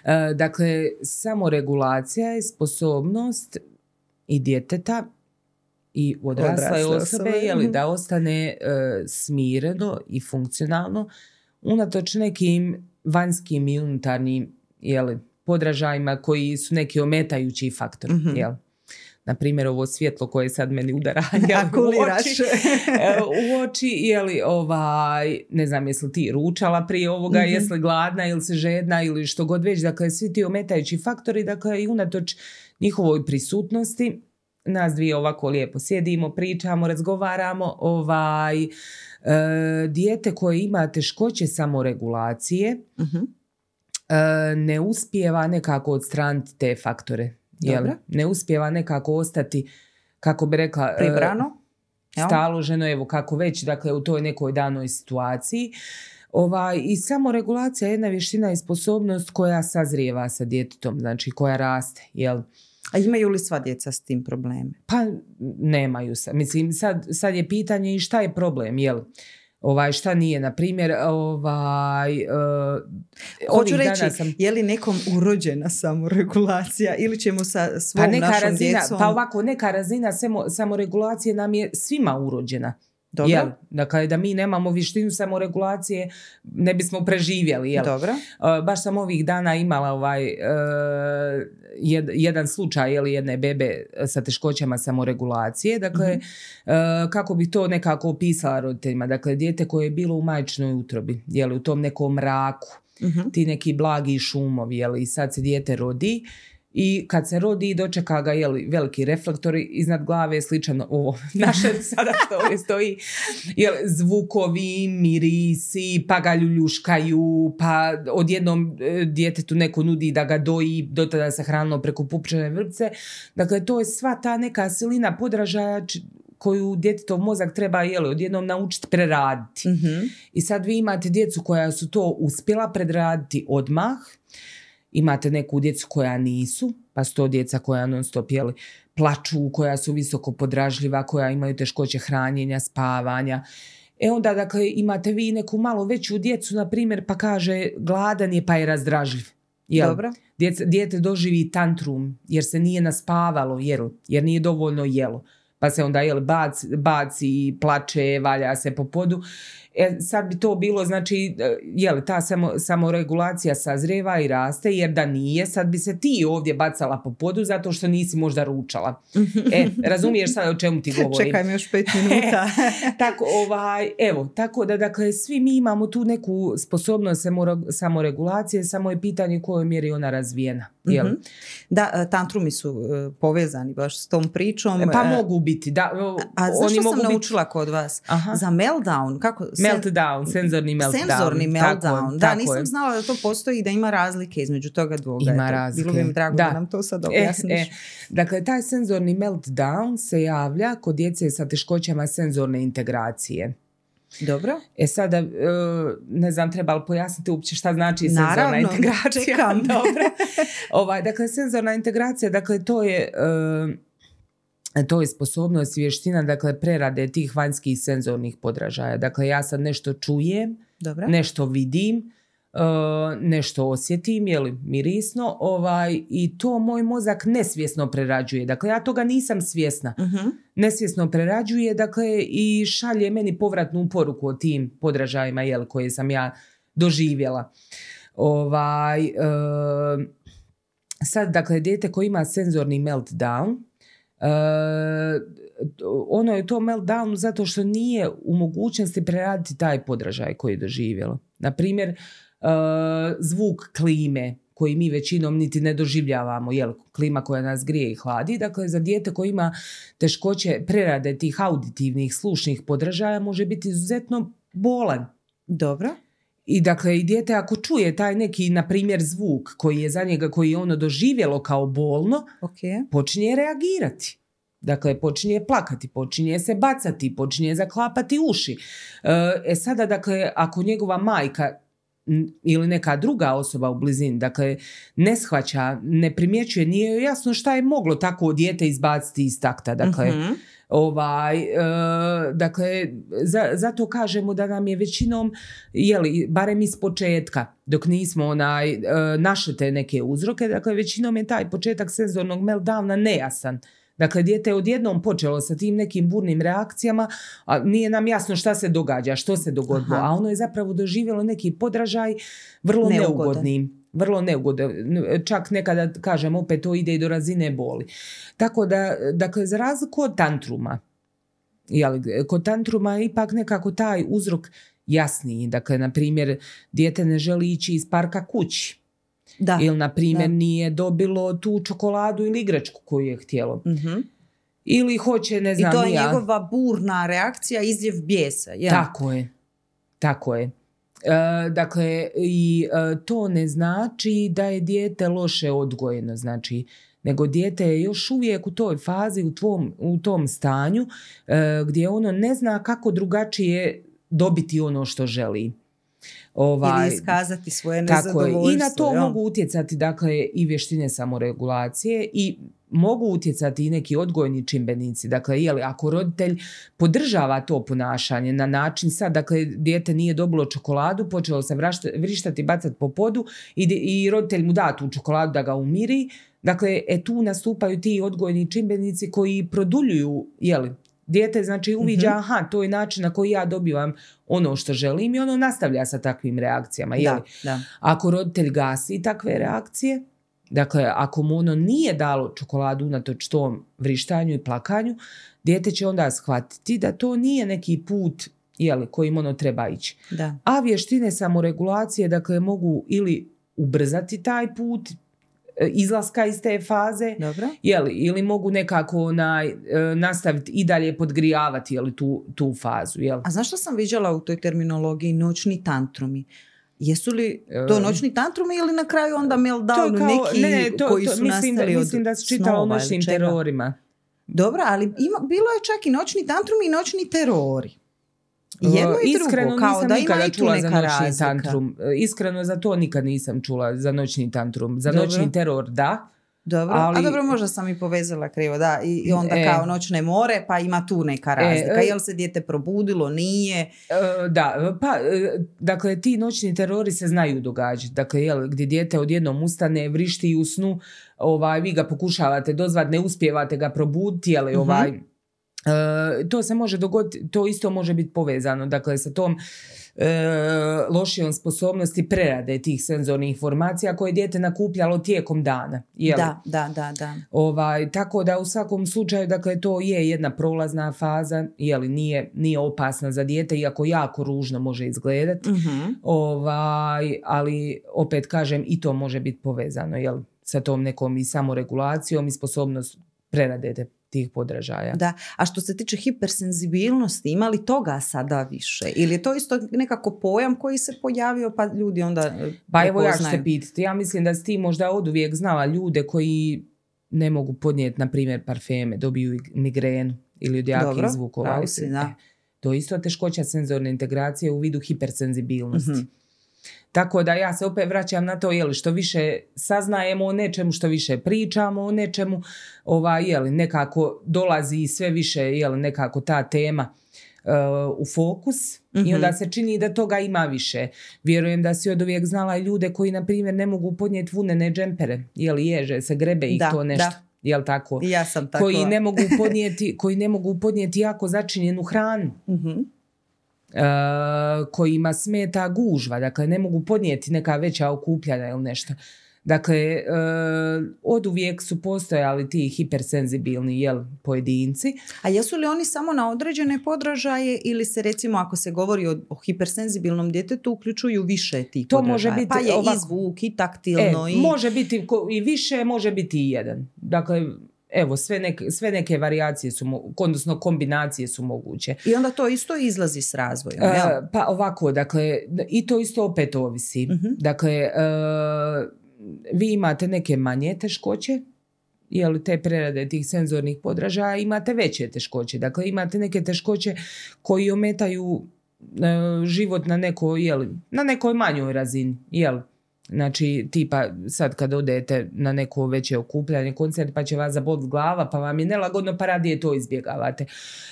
e, dakle, samoregulacija je sposobnost i djeteta i odrasle, odrasle osobe, osobe. Jeli, da ostane e, smireno i funkcionalno unatoč nekim vanjskim i unutarnjim jeli, podražajima koji su neki ometajući faktor. Mm-hmm. Jel? Naprimjer, ovo svjetlo koje sad meni udara u oči. u oči jeli, ovaj, ne znam jesi li ti ručala prije ovoga, mm-hmm. jesi li gladna ili se žedna ili što god već. Dakle, svi ti ometajući faktori, dakle, i unatoč njihovoj prisutnosti nas dvije ovako lijepo sjedimo, pričamo, razgovaramo. Ovaj, e, dijete koje ima teškoće samoregulacije uh-huh. e, ne uspijeva nekako odstraniti te faktore. Jel? Ne uspijeva nekako ostati, kako bi rekla, pribrano, e, staloženo, evo kako već, dakle u toj nekoj danoj situaciji. Ovaj, i samoregulacija je jedna vještina i sposobnost koja sazrijeva sa djetetom, znači koja raste, jel? A imaju li sva djeca s tim probleme? Pa nemaju. Sa. Mislim, sad, sad je pitanje i šta je problem, jel? Ovaj, šta nije, na primjer, ovaj... Uh, Hoću reći, sam... je li nekom urođena samoregulacija ili ćemo sa svom pa neka našom razina, djecom... Pa ovako, neka razina samo, samoregulacije nam je svima urođena. Dobro. Jel? Dakle, da mi nemamo vištinu samoregulacije, ne bismo preživjeli, jel? Dobro. Uh, baš sam ovih dana imala ovaj... Uh, Jed, jedan slučaj jeli, jedne bebe sa teškoćama samoregulacije. Dakle, mm-hmm. e, kako bi to nekako opisala roditeljima? Dakle, dijete koje je bilo u majčinoj utrobi, jeli, u tom nekom mraku, mm-hmm. ti neki blagi šumovi, jeli, i sad se dijete rodi i kad se rodi dočeka ga jeli, veliki reflektori iznad glave, sličan ovo naše sada što ovdje stoji, jel, zvukovi, mirisi, pa ga ljuljuškaju, pa odjednom djetetu neko nudi da ga doji, do tada se hranilo preko pupčane vrpce. Dakle, to je sva ta neka silina podražaja koju djetetov mozak treba jeli, odjednom naučiti preraditi. Mm-hmm. I sad vi imate djecu koja su to uspjela preraditi odmah, imate neku djecu koja nisu, pa sto djeca koja non stop jeli, plaču, koja su visoko podražljiva, koja imaju teškoće hranjenja, spavanja. E onda dakle, imate vi neku malo veću djecu, na primjer, pa kaže gladan je pa je razdražljiv. Jel? Dobro. Djece, dijete doživi tantrum jer se nije naspavalo, jel? Jer nije dovoljno jelo. Pa se onda jel, baci, baci, plače, valja se po podu. E, sad bi to bilo, znači, jel, ta samo, samoregulacija sazreva i raste, jer da nije, sad bi se ti ovdje bacala po podu zato što nisi možda ručala. E, razumiješ sad o čemu ti govorim? Čekaj mi još pet minuta. tako, ovaj, evo, tako da, dakle, svi mi imamo tu neku sposobnost samoregulacije, samo je pitanje u kojoj mjeri ona razvijena. Jel? Mm-hmm. Da, tantrumi su uh, povezani baš s tom pričom. Pa uh, mogu biti. Da, uh, a zašto oni mogu sam biti... naučila kod vas? Aha. Za meltdown, kako... Meltdown, senzorni meltdown. Senzorni meltdown. Tako, da, tako nisam je. Znala da to postoji i da ima razlike između toga dvoga. Ima razlike. Bilo bi mi drago da, da nam to sad objasniš. E, e. Dakle, taj senzorni meltdown se javlja kod djece sa teškoćama senzorne integracije. Dobro. E sada, ne znam, treba li pojasniti uopće šta znači senzorna Naravno, integracija? Čekam. Dobro. Ovaj, dakle, senzorna integracija, dakle, to je... To je sposobnost i vještina, dakle, prerade tih vanjskih senzornih podražaja. Dakle, ja sad nešto čujem, Dobra. Nešto vidim, uh, nešto osjetim, je li mirisno, ovaj, i to moj mozak nesvjesno prerađuje. Dakle, ja toga nisam svjesna. Uh-huh. Nesvjesno prerađuje, dakle, i šalje meni povratnu poruku o tim podražajima, je li, koje sam ja doživjela. Ovaj, uh, sad, dakle, dijete koje ima senzorni meltdown, Uh, ono je to meltdown zato što nije u mogućnosti preraditi taj podražaj koji je doživjelo. Naprimjer, uh, zvuk klime koji mi većinom niti ne doživljavamo, jel, klima koja nas grije i hladi. Dakle, za dijete koje ima teškoće prerade tih auditivnih, slušnih podražaja može biti izuzetno bolan. Dobro. I dakle, i dijete ako čuje taj neki, na primjer, zvuk koji je za njega, koji je ono doživjelo kao bolno, okay. počinje reagirati. Dakle, počinje plakati, počinje se bacati, počinje zaklapati uši. E sada, dakle, ako njegova majka ili neka druga osoba u blizini, dakle, ne shvaća, ne primjećuje, nije joj jasno šta je moglo tako dijete izbaciti iz takta, dakle... Mm-hmm. Ovaj, e, dakle, za, zato kažemo da nam je većinom, jeli, barem iz početka, dok nismo onaj, e, našli te neke uzroke, dakle, većinom je taj početak senzornog meltdowna nejasan. Dakle, dijete je odjednom počelo sa tim nekim burnim reakcijama, a nije nam jasno šta se događa, što se dogodilo, Aha. a ono je zapravo doživjelo neki podražaj vrlo neugodnim. Vrlo neugodno, čak nekada, kažem, opet to ide i do razine boli. Tako da, dakle, za razliku od tantruma, jel, kod tantruma je ipak nekako taj uzrok jasniji. Dakle, na primjer, dijete ne želi ići iz parka kući. Da. Ili, na primjer, nije dobilo tu čokoladu ili igračku koju je htjelo. Mhm. Ili hoće, ne znam, i to je ja. njegova burna reakcija, izljev bijesa. Ja. Tako je, tako je. E, dakle, i e, to ne znači da je dijete loše odgojeno, znači, nego dijete je još uvijek u toj fazi, u, tvom, u tom stanju e, gdje ono ne zna kako drugačije dobiti ono što želi. Ovaj, ili iskazati svoje nezadovoljstvo. I na to ja. mogu utjecati, dakle, i vještine samoregulacije i mogu utjecati i neki odgojni čimbenici. Dakle, jeli, ako roditelj podržava to ponašanje na način sad, dakle, dijete nije dobilo čokoladu, počelo se vrašta, vrištati, bacati po podu i, i roditelj mu da tu čokoladu da ga umiri. Dakle, e, tu nastupaju ti odgojni čimbenici koji produljuju, jeli, dijete, znači, uviđa, mm-hmm. aha, to je način na koji ja dobivam ono što želim i ono nastavlja sa takvim reakcijama. Jeli? Da, da. Ako roditelj gasi takve reakcije, dakle, ako mu ono nije dalo čokoladu unatoč tom vrištanju i plakanju, dijete će onda shvatiti da to nije neki put, jeli, kojim ono treba ići. Da. A vještine samoregulacije, dakle, mogu ili ubrzati taj put, izlaska iz te faze, jel, ili mogu nekako na, nastaviti i dalje podgrijavati jel, tu, tu fazu. Jel. A znaš što sam viđala u toj terminologiji noćni tantrumi? Jesu li to noćni tantrumi ili na kraju onda meltdown kao, neki ne, to, koji su to, mislim, nastali da, od mislim da se čitalo o noćnim terorima. Dobro, ali ima, bilo je čak i noćni tantrumi i noćni terori. Jedno i iskreno drugo, kao da ima i tu neka razlika. Iskreno za to nikad nisam čula za noćni tantrum. Za dobro. Noćni teror, da. Dobro, ali, a dobro, možda sam i povezala krivo, da. I, i onda e, kao noćne more, pa ima tu neka razlika. E, Jel se dijete probudilo, nije? E, da, pa, e, dakle, ti noćni terori se znaju događati. Dakle, jel, gdje dijete odjednom ustane, vrišti i usnu, ovaj, vi ga pokušavate dozvati, ne uspijevate ga probuditi, ali ovaj... Mm-hmm. E, to se može dogoditi, to isto može biti povezano, dakle, sa tom e, lošijom sposobnosti prerade tih senzornih informacija koje je dijete nakupljalo tijekom dana. Jel? Da, da, da, da. Ovaj, tako da u svakom slučaju, dakle, to je jedna prolazna faza, jel, nije, nije opasna za dijete, iako jako ružno može izgledati, mm-hmm. ovaj, ali opet kažem i to može biti povezano, jel, sa tom nekom i samoregulacijom i sposobnost preradete tih podražaja. Da, a što se tiče hipersenzibilnosti, ima li toga sada više? Ili je to isto nekako pojam koji se pojavio pa ljudi onda pa evo ja se pitati. Ja mislim da si ti možda oduvijek znala ljude koji ne mogu podnijeti, na primjer, parfeme, dobiju migrenu ili od jakih zvukova. To je isto teškoća senzorne integracije u vidu hipersenzibilnosti. Mm-hmm. Tako da ja se opet vraćam na to, jeli, što više saznajemo o nečemu, što više pričamo o nečemu, ovaj, jeli, nekako dolazi sve više, jeli, nekako ta tema uh, u fokus, mm-hmm. i onda se čini da toga ima više. Vjerujem da si od uvijek znala ljude koji, na primjer, ne mogu podnijeti vunene džempere, jeli, ježe se, grebe ih da, to nešto. Da. Jel tako? Ja sam tako. Koji ne mogu podnijeti, koji ne mogu podnijeti jako začinjenu hranu. Mm-hmm. Uh, kojima smeta gužva, dakle ne mogu podnijeti neka veća okupljanja ili nešto. Dakle, uh, od uvijek su postojali ti hipersenzibilni, jel, pojedinci. A jesu li oni samo na određene podražaje ili se, recimo, ako se govori o, o hipersenzibilnom djetetu, uključuju više tih to podražaja? Može biti pa je ovako, i zvuk i taktilno. E, i... Može biti i više, može biti i jedan. Dakle, evo, sve neke, sve neke varijacije su, odnosno kombinacije su moguće. I onda to isto izlazi s razvojem, e, jel? Pa ovako, dakle, i to isto opet ovisi. Mm-hmm. Dakle, e, vi imate neke manje teškoće, jel, te prerade tih senzornih podražaja, imate veće teškoće. Dakle, imate neke teškoće koji ometaju e, život na nekoj, jel, na nekoj manjoj razini, jel? Znači, tipa sad kad odete na neko veće okupljanje, koncert, pa će vas zabolit glava, pa vam je nelagodno, pa radije to izbjegavate.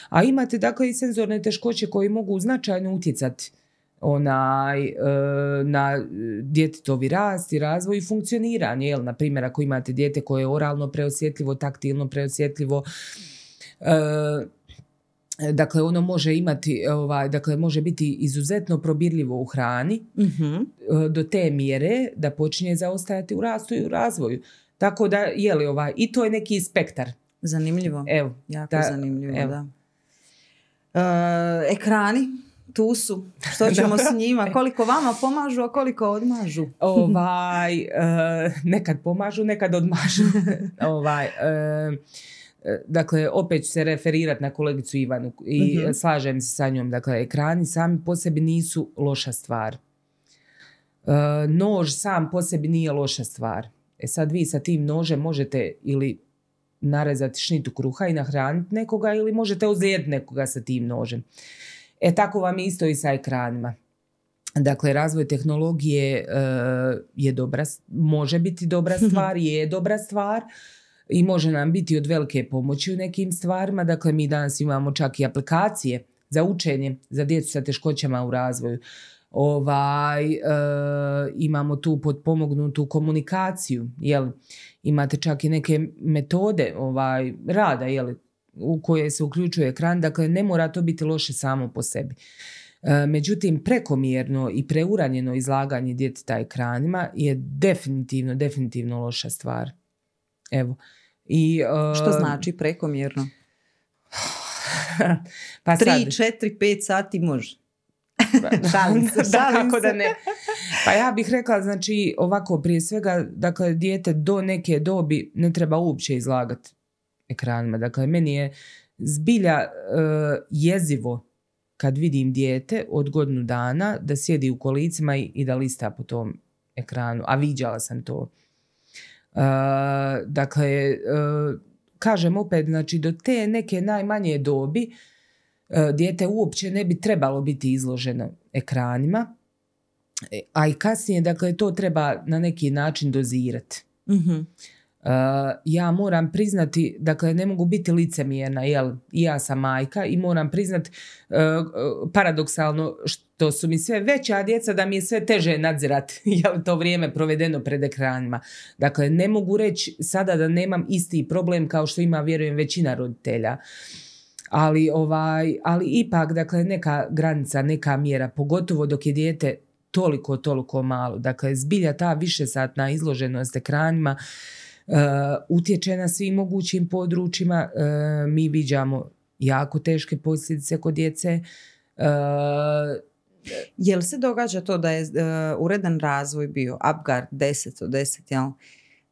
A imate, dakle, i senzorne teškoće koje mogu značajno utjecati onaj, e, na djetetovi rast i razvoj i funkcioniranje. Jel, na primjer, ako imate dijete koje je oralno preosjetljivo, taktilno preosjetljivo, e, dakle, ono može imati, ovaj, dakle, može biti izuzetno probirljivo u hrani, mm-hmm. do te mjere da počinje zaostajati u rastu i u razvoju. Tako da, je li, ovaj, i to je neki spektar. Zanimljivo. Evo, jako da, zanimljivo, evo. Da. E, ekrani, tu su. Što ćemo s njima? Koliko vama pomažu, a koliko odmažu? Ovaj, e, nekad pomažu, nekad odmažu. ovaj, e, Dakle, opet ću se referirati na kolegicu Ivanu i uh-huh. slažem se sa njom. Dakle, ekrani sami po sebi nisu loša stvar. E, nož sam po sebi nije loša stvar. E sad vi sa tim nožem možete ili narezati šnitu kruha i nahraniti nekoga ili možete ozlijediti nekoga sa tim nožem. E tako vam je isto i sa ekranima. Dakle, razvoj tehnologije e, je dobra, može biti dobra stvar, uh-huh. je dobra stvar. I može nam biti od velike pomoći u nekim stvarima. Dakle, mi danas imamo čak i aplikacije za učenje, za djecu sa teškoćama u razvoju. Ovaj, e, imamo tu potpomognutu komunikaciju. Jel? Imate čak i neke metode ovaj, rada, jel, u koje se uključuje ekran. Dakle, ne mora to biti loše samo po sebi. E, međutim, prekomjerno i preuranjeno izlaganje djeteta ekranima je definitivno, definitivno loša stvar. Evo. I, uh, što znači prekomjerno? Pa tri, četiri, pet sati može. Šalim se, šalim se. Da ne. Pa ja bih rekla, znači, ovako, prije svega, dakle, dijete do neke dobi ne treba uopće izlagati ekranima. Dakle, meni je zbilja e, jezivo kad vidim dijete od godinu dana da sjedi u kolicima i, i da lista po tom ekranu. A viđala sam to. E, dakle, e, kažem opet, znači, do te neke najmanje dobi dijete uopće ne bi trebalo biti izloženo ekranima, a i kasnije, dakle, to treba na neki način dozirati. Mm-hmm. Uh, ja moram priznati, dakle, ne mogu biti licemjerna, jel, i ja sam majka i moram priznati uh, paradoksalno što su mi sve veća djeca da mi je sve teže nadzirati, jel, to vrijeme provedeno pred ekranima. Dakle, ne mogu reći sada da nemam isti problem kao što ima, vjerujem, većina roditelja. Ali, ovaj, ali ipak, dakle, neka granica, neka mjera, pogotovo dok je dijete toliko, toliko malo. Dakle, zbilja ta višesatna izloženost ekranima uh, utječe na svim mogućim područjima. Uh, mi viđamo jako teške posljedice kod djece. Uh, Jel se događa to da je uh, uredan razvoj bio Apgard deset od deset, jel?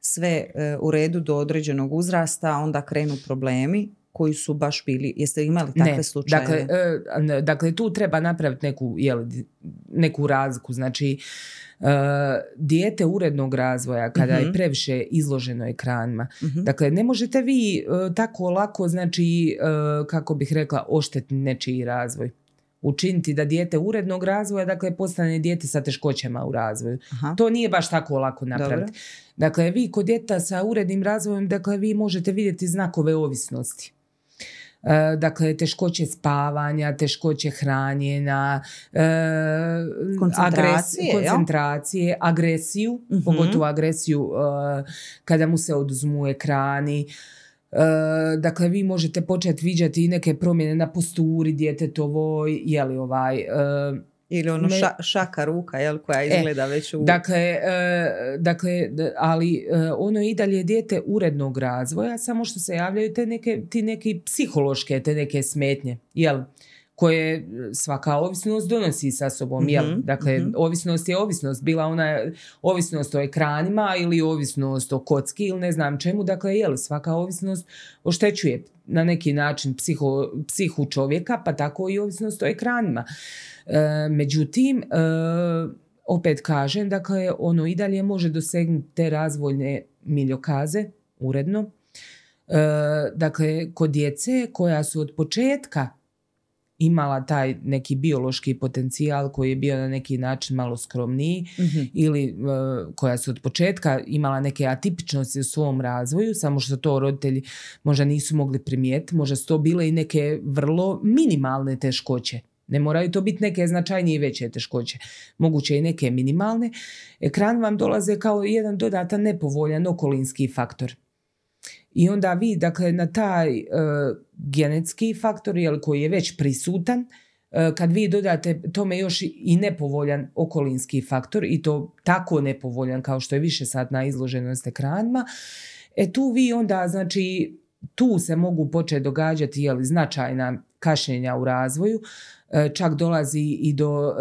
Sve uh, u redu do određenog uzrasta, onda krenu problemi koji su baš bili, jeste imali takve ne, slučaje? Dakle, e, dakle, tu treba napraviti neku, jel, neku razliku. Znači, e, dijete urednog razvoja, kada uh-huh. je previše izloženo ekranima. Uh-huh. Dakle, ne možete vi e, tako lako, znači, e, kako bih rekla, oštetiti nečiji razvoj. Učiniti da dijete urednog razvoja, dakle, postane dijete sa teškoćama u razvoju. Aha. To nije baš tako lako napraviti. Dobre. Dakle, vi kod djeta sa urednim razvojem, dakle, vi možete vidjeti znakove ovisnosti. E, dakle, teškoće spavanja, teškoće hranjenja, e, koncentracije, agres, koncentracije agresiju, uh-huh. pogotovo agresiju e, kada mu se oduzmu ekrani. E, dakle, vi možete početi viđati i neke promjene na posturi djetetovoj, je li ovaj... E, ili ono ne, ša, šaka ruka, jel, koja izgleda e, već u... Dakle, e, dakle ali e, ono je i dalje dijete urednog razvoja, samo što se javljaju te neke, ti neke psihološke, te neke smetnje, jel, koje svaka ovisnost donosi sa sobom, jel? Mm-hmm. Dakle, mm-hmm. ovisnost je ovisnost, bila ona ovisnost o ekranima ili ovisnost o kocki ili ne znam čemu, dakle, jel, svaka ovisnost oštećuje na neki način psiho, psihu čovjeka, pa tako i ovisnost o ekranima. E, međutim, e, opet kažem, dakle, ono i dalje može dosegnuti te razvojne miljokaze uredno. E, dakle, kod djece koja su od početka imala taj neki biološki potencijal koji je bio na neki način malo skromniji, mm-hmm. ili e, koja su od početka imala neke atipičnosti u svom razvoju, samo što to roditelji možda nisu mogli primijetiti, možda su to bile i neke vrlo minimalne teškoće. Ne moraju to biti neke značajnije i veće teškoće. Moguće i neke minimalne. Ekran vam dolaze kao jedan dodatan nepovoljan okolinski faktor. I onda vi, dakle, na taj e, genetski faktor, jel, koji je već prisutan, e, kad vi dodate tome još i nepovoljan okolinski faktor, i to tako nepovoljan kao što je višesatna izloženost ekranima, e, tu vi onda, znači, tu se mogu početi događati, jel, značajna kašnjenja u razvoju, e, čak dolazi i do e,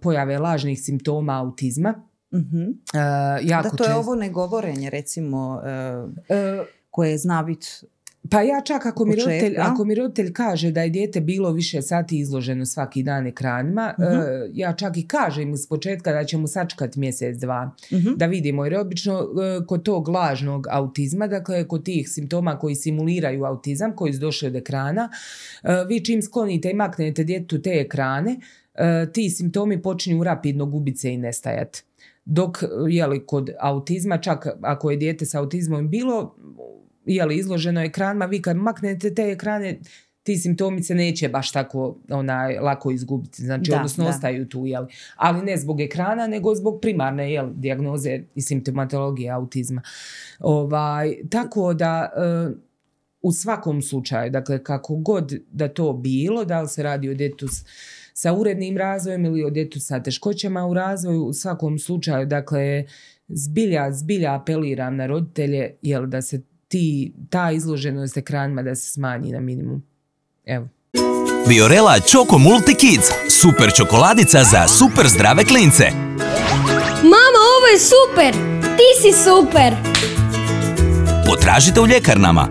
pojave lažnih simptoma autizma. Mm-hmm. E, jako da, to je čest... ovo negovorenje, recimo... E... E, koje zna biti... Pa ja čak ako mi, roditelj, ako mi roditelj kaže da je dijete bilo više sati izloženo svaki dan ekranima, uh-huh. e, ja čak i kažem iz početka da će mu sačekati mjesec, dva, uh-huh. da vidimo. Jer obično e, kod tog lažnog autizma, dakle kod tih simptoma koji simuliraju autizam, koji su došli od ekrana, e, vi čim sklonite i maknete djetetu te ekrane, e, ti simptomi počinju rapidno gubiti se i nestajati. Dok, jeli, kod autizma, čak ako je dijete sa autizmom bilo, jeli, izloženo ekranima, vi kad maknete te ekrane, ti simptomi se neće baš tako onaj, lako izgubiti. Znači, da, odnosno, da. Ostaju tu, jeli. Ali ne zbog ekrana, nego zbog primarne, jeli, dijagnoze i simptomatologije autizma. Ovaj, tako da... E, u svakom slučaju, dakle, kako god da to bilo, da li se radi o djetetu sa urednim razvojem ili o djetetu sa teškoćama u razvoju, u svakom slučaju, dakle, zbilja, zbilja apeliram na roditelje, jel, da se ti, ta izloženost ekranima da se smanji na minimum. Evo. Biorela Choco Multi Kids. Super čokoladica za super zdrave klince. Mama, ovo je super! Ti si super! Potražite u ljekarnama.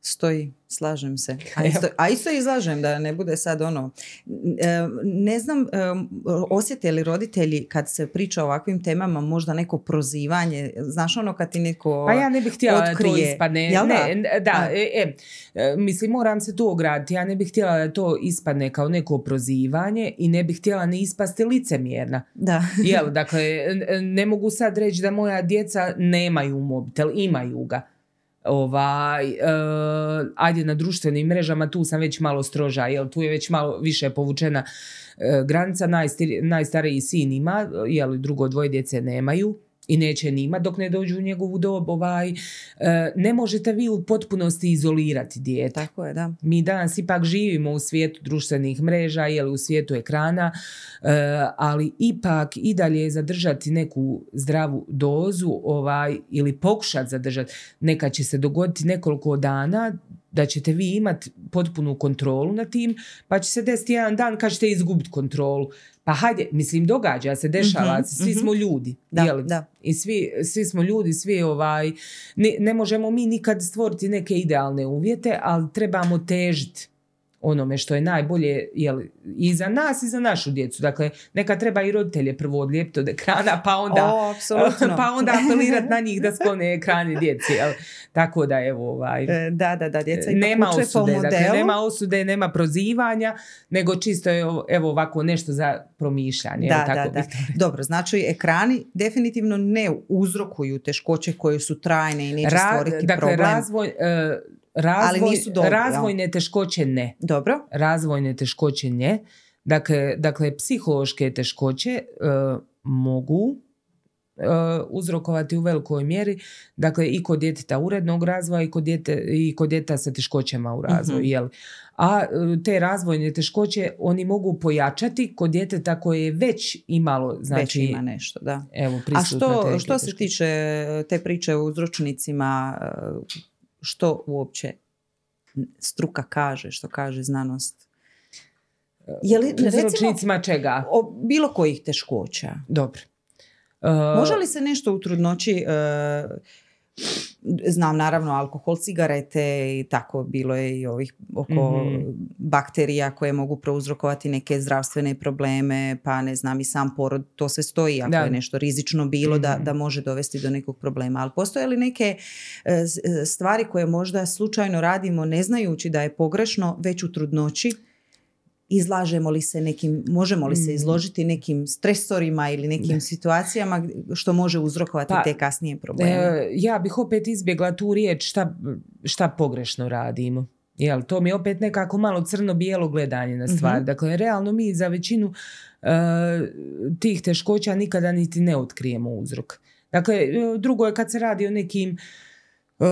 Stoji. Slažem se. A isto, a isto izlažem da ne bude sad ono. Ne znam, osjete li roditelji kad se priča o ovakvim temama možda neko prozivanje? Znaš ono kad ti neko otkrije? Pa ja ne bih htjela da to ispadne. Jel da? Ne, da e, e, mislim, moram se tu ograditi. Ja ne bih htjela da to ispadne kao neko prozivanje i ne bih htjela ni ispasti licemjerna. Da. Jel, dakle, ne mogu sad reći da moja djeca nemaju mobitel, imaju ga. Ovaj, e, ajde na društvenim mrežama, tu sam već malo stroža, jel, tu je već malo više povučena e, granica, najstari, najstariji sin ima, jel, drugo dvoje djece nemaju i neće ni imati dok ne dođu u njegovu dob, ovaj, e, ne možete vi u potpunosti izolirati dijete. Tako je, da. Mi danas ipak živimo u svijetu društvenih mreža, jel, u svijetu ekrana, e, ali ipak i dalje zadržati neku zdravu dozu, ovaj, ili pokušati zadržati. Nekad će se dogoditi nekoliko dana da ćete vi imati potpunu kontrolu nad tim, pa će se desiti jedan dan kad ćete izgubiti kontrolu. Pa hajde, mislim, događa se, dešava mm-hmm, se, svi mm-hmm. smo ljudi. Da, jeli? Da. I svi, svi smo ljudi, svi ovaj... Ne, ne možemo mi nikad stvoriti neke idealne uvjete, ali trebamo težiti onome što je najbolje, jeli, i za nas i za našu djecu. Dakle, neka treba i roditelje prvo odlijepiti od ekrana, pa onda, o, pa onda apelirati na njih da sklone ekrane djeci. Jeli? Tako da, evo, ovaj, da, da, da, djeca nema osude, dakle, nema osude, nema prozivanja, nego čisto je, evo, ovako nešto za promišljanje. Da, tako da, da. Dobro, znači ekrani definitivno ne uzrokuju teškoće koje su trajne i neće Ra- stvoriti dakle, problem. Dakle, razvoj... Uh, Razvoj, dobro, razvojne teškoće ne. Dobro. Razvojne teškoće ne. Dakle, dakle psihološke teškoće uh, mogu uh, uzrokovati u velikoj mjeri, dakle, i kod djeteta urednog razvoja i kod djete, i kod djeteta sa teškoćama u razvoju. Mm-hmm. Jel? A te razvojne teškoće oni mogu pojačati kod djeteta koje je već imalo, znači, već ima nešto, da. Evo, a što, što se tiče te priče o uzročnicima, uh, što uopće struka kaže, što kaže znanost? Je li, recimo, čega? O bilo kojih teškoća. Dobro. Uh, Može li se nešto u trudnoći... Uh, znam, naravno, alkohol, cigarete i tako, bilo je i ovih oko mm-hmm. bakterija koje mogu prouzrokovati neke zdravstvene probleme, pa ne znam, i sam porod, to se stoji ako da. je nešto rizično bilo mm-hmm. da, da može dovesti do nekog problema. Ali postoje li neke stvari koje možda slučajno radimo ne znajući da je pogrešno već u trudnoći? Izlažemo li se nekim, možemo li se izložiti nekim stresorima ili nekim situacijama što može uzrokovati pa, te kasnije probleme? Ja bih opet izbjegla tu riječ šta, šta pogrešno radimo. Jel, to mi je opet nekako malo crno-bijelo gledanje na stvar. Mm-hmm. Dakle, realno mi za većinu uh, tih teškoća nikada niti ne otkrijemo uzrok. Dakle, drugo je kad se radi o nekim Uh,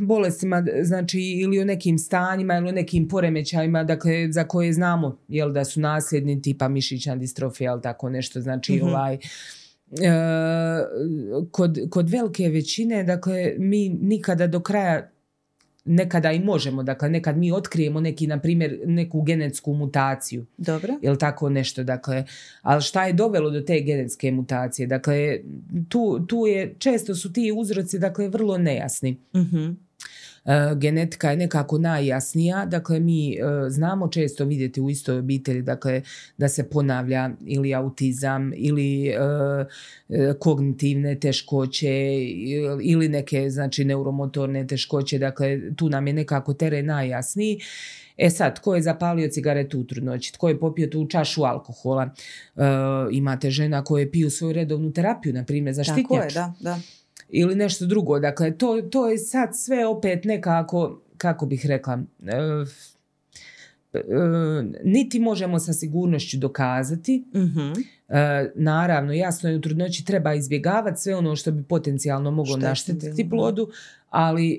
bolestima, znači, ili o nekim stanjima ili o nekim poremećajima, dakle, za koje znamo, jel, da su nasljedni, tipa mišićna distrofija ili tako nešto, znači mm-hmm. ovaj uh, kod, kod velike većine, dakle, mi nikada do kraja, nekada i možemo, dakle, nekad mi otkrijemo neki, na primjer, neku genetsku mutaciju. Dobro. Jel tako nešto, dakle, ali šta je dovelo do te genetske mutacije? Dakle, tu, tu je, često su ti uzroci, dakle, vrlo nejasni. Mm-hmm. E, genetika je nekako najjasnija, dakle, mi e, znamo često vidjeti u istoj obitelji, dakle, da se ponavlja ili autizam ili e, kognitivne teškoće ili neke, znači, neuromotorne teškoće, dakle, tu nam je nekako teren najjasniji. E sad, tko je zapalio cigaretu u trudnoći, tko je popio tu čašu alkohola, e, imate žena koje piju svoju redovnu terapiju, na primjer, za štitnjaču. Tako je, da, da. Ili nešto drugo. Dakle, to, to je sad sve opet nekako, kako bih rekla, e, e, niti možemo sa sigurnošću dokazati. Mm-hmm. E, naravno, jasno je, u trudnoći treba izbjegavati sve ono što bi potencijalno moglo naštetiti plodu, ali e,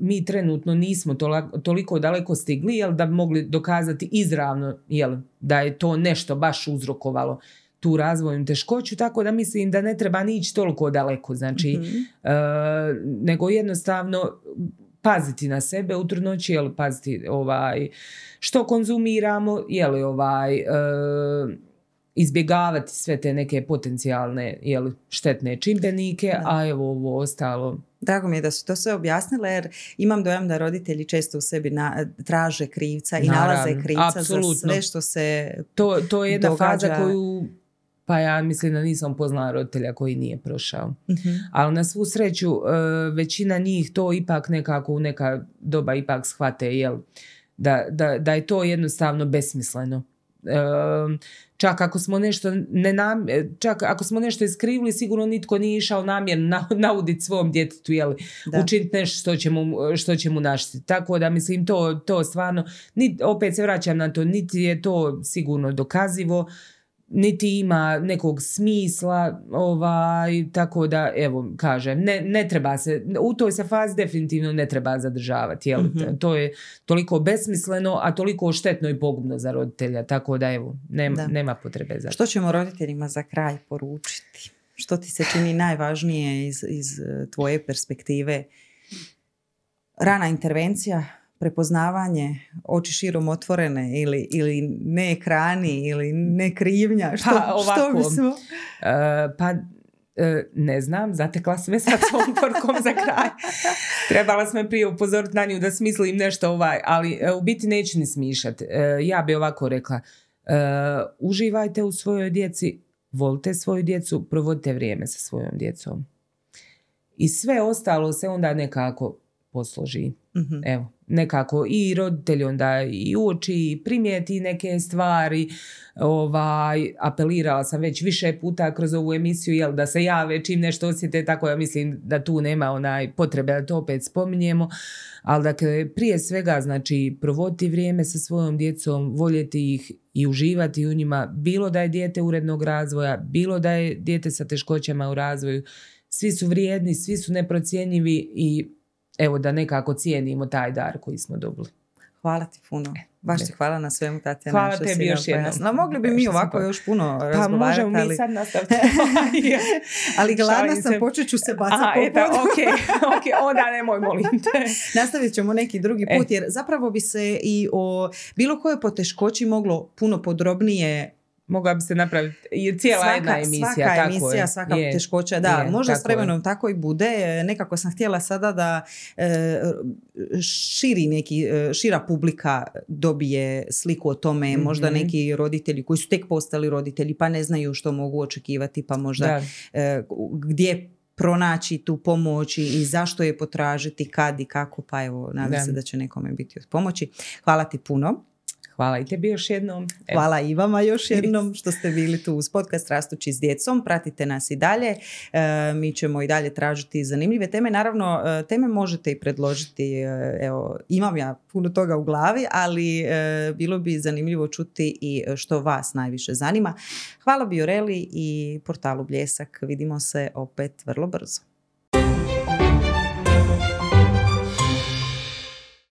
mi trenutno nismo tola, toliko daleko stigli, jel, da bi mogli dokazati izravno, jel, da je to nešto baš uzrokovalo tu razvojnu teškoću, tako da mislim da ne treba ni ići toliko daleko, znači, mm-hmm. e, nego jednostavno paziti na sebe u trudnoći, jel, paziti ovaj, što konzumiramo, jel, ovaj, e, izbjegavati sve te neke potencijalne, jel, štetne čimbenike, da. A evo ovo ostalo. Drago mi je da su to sve objasnile, jer imam dojam da roditelji često u sebi na, traže krivca i Naravno, nalaze krivca apsolutno. Za sve što se to, to je jedna događa. Faza koju, pa ja mislim da nisam poznala roditelja koji nije prošao. Uh-huh. Ali na svu sreću većina njih to ipak nekako u neka doba ipak shvate, jel, da, da, da je to jednostavno besmisleno. Čak ako smo nešto nenam, čak ako smo nešto iskrivili, sigurno nitko nije išao namjerno nauditi svom djetetu, jel, učiniti nešto što će mu, što će mu naštetiti. Tako da mislim to, to stvarno nit, opet se vraćam na to, niti je to sigurno dokazivo, niti ima nekog smisla, ovaj, tako da evo kažem, ne, ne treba se u toj se fazi definitivno ne treba zadržavati, jel? Mm-hmm. To je toliko besmisleno, a toliko štetno i pogubno za roditelja, tako da evo nema, da. nema potrebe za to. Što ćemo roditeljima za kraj poručiti? Što ti se čini najvažnije iz, iz tvoje perspektive? Rana intervencija, prepoznavanje, oči širom otvorene ili, ili ne ekrani ili ne krivnja, što, pa, ovako, što bismo? Uh, pa uh, ne znam, zatekla sam je sad s ovom porkom za kraj. Trebala sam je prije upozoriti na nju da smislim nešto ovaj, ali uh, u biti neću ni smišati. Uh, ja bi ovako rekla, uh, uživajte u svojoj djeci, volite svoju djecu, provodite vrijeme sa svojom djecom. I sve ostalo se onda nekako posloži. Mm-hmm. Evo, nekako i roditelj onda i uoči i primijeti neke stvari. Ovaj, apelirala sam već više puta kroz ovu emisiju, jel, da se jave čim nešto osjete, tako ja mislim da tu nema onaj potrebe da to opet spominjemo, ali dakle prije svega znači provoditi vrijeme sa svojom djecom, voljeti ih i uživati u njima, bilo da je dijete urednog razvoja, bilo da je dijete sa teškoćama u razvoju, svi su vrijedni, svi su neprocjenjivi i evo da nekako cijenimo taj dar koji smo dobili. Hvala ti puno. Baš ti hvala na svemu, Tatjana. Hvala tebi još jednom. No, mogli bi mi ovako još puno pa razgovarati. Pa možemo ali... mi sad nastaviti. Ali gladna sam, počet ću se bacati po podu. Ok, ok, onda nemoj, molim te. Nastavit ćemo neki drugi put, jer zapravo bi se i o bilo kojoj poteškoći moglo puno podrobnije. Mogla bi se napraviti cijela svaka, jedna emisija. Svaka tako emisija, je. svaka je. teškoća. Da, je, možda s vremenom je. tako i bude. Nekako sam htjela sada da e, širi neki, šira publika dobije sliku o tome. Mm-hmm. Možda neki roditelji koji su tek postali roditelji pa ne znaju što mogu očekivati, pa možda e, gdje pronaći tu pomoć i zašto je potražiti, kad i kako. Pa evo, nadam se da će nekome biti od pomoći. Hvala ti puno. Hvala i tebi još jednom. Evo. Hvala i vama još jednom što ste bili tu uz podcast Rastući s djecom. Pratite nas i dalje. E, mi ćemo i dalje tražiti zanimljive teme. Naravno, teme možete i predložiti. Evo, imam ja puno toga u glavi, ali e, bilo bi zanimljivo čuti i što vas najviše zanima. Hvala Bioreli i portalu Bljesak. Vidimo se opet vrlo brzo.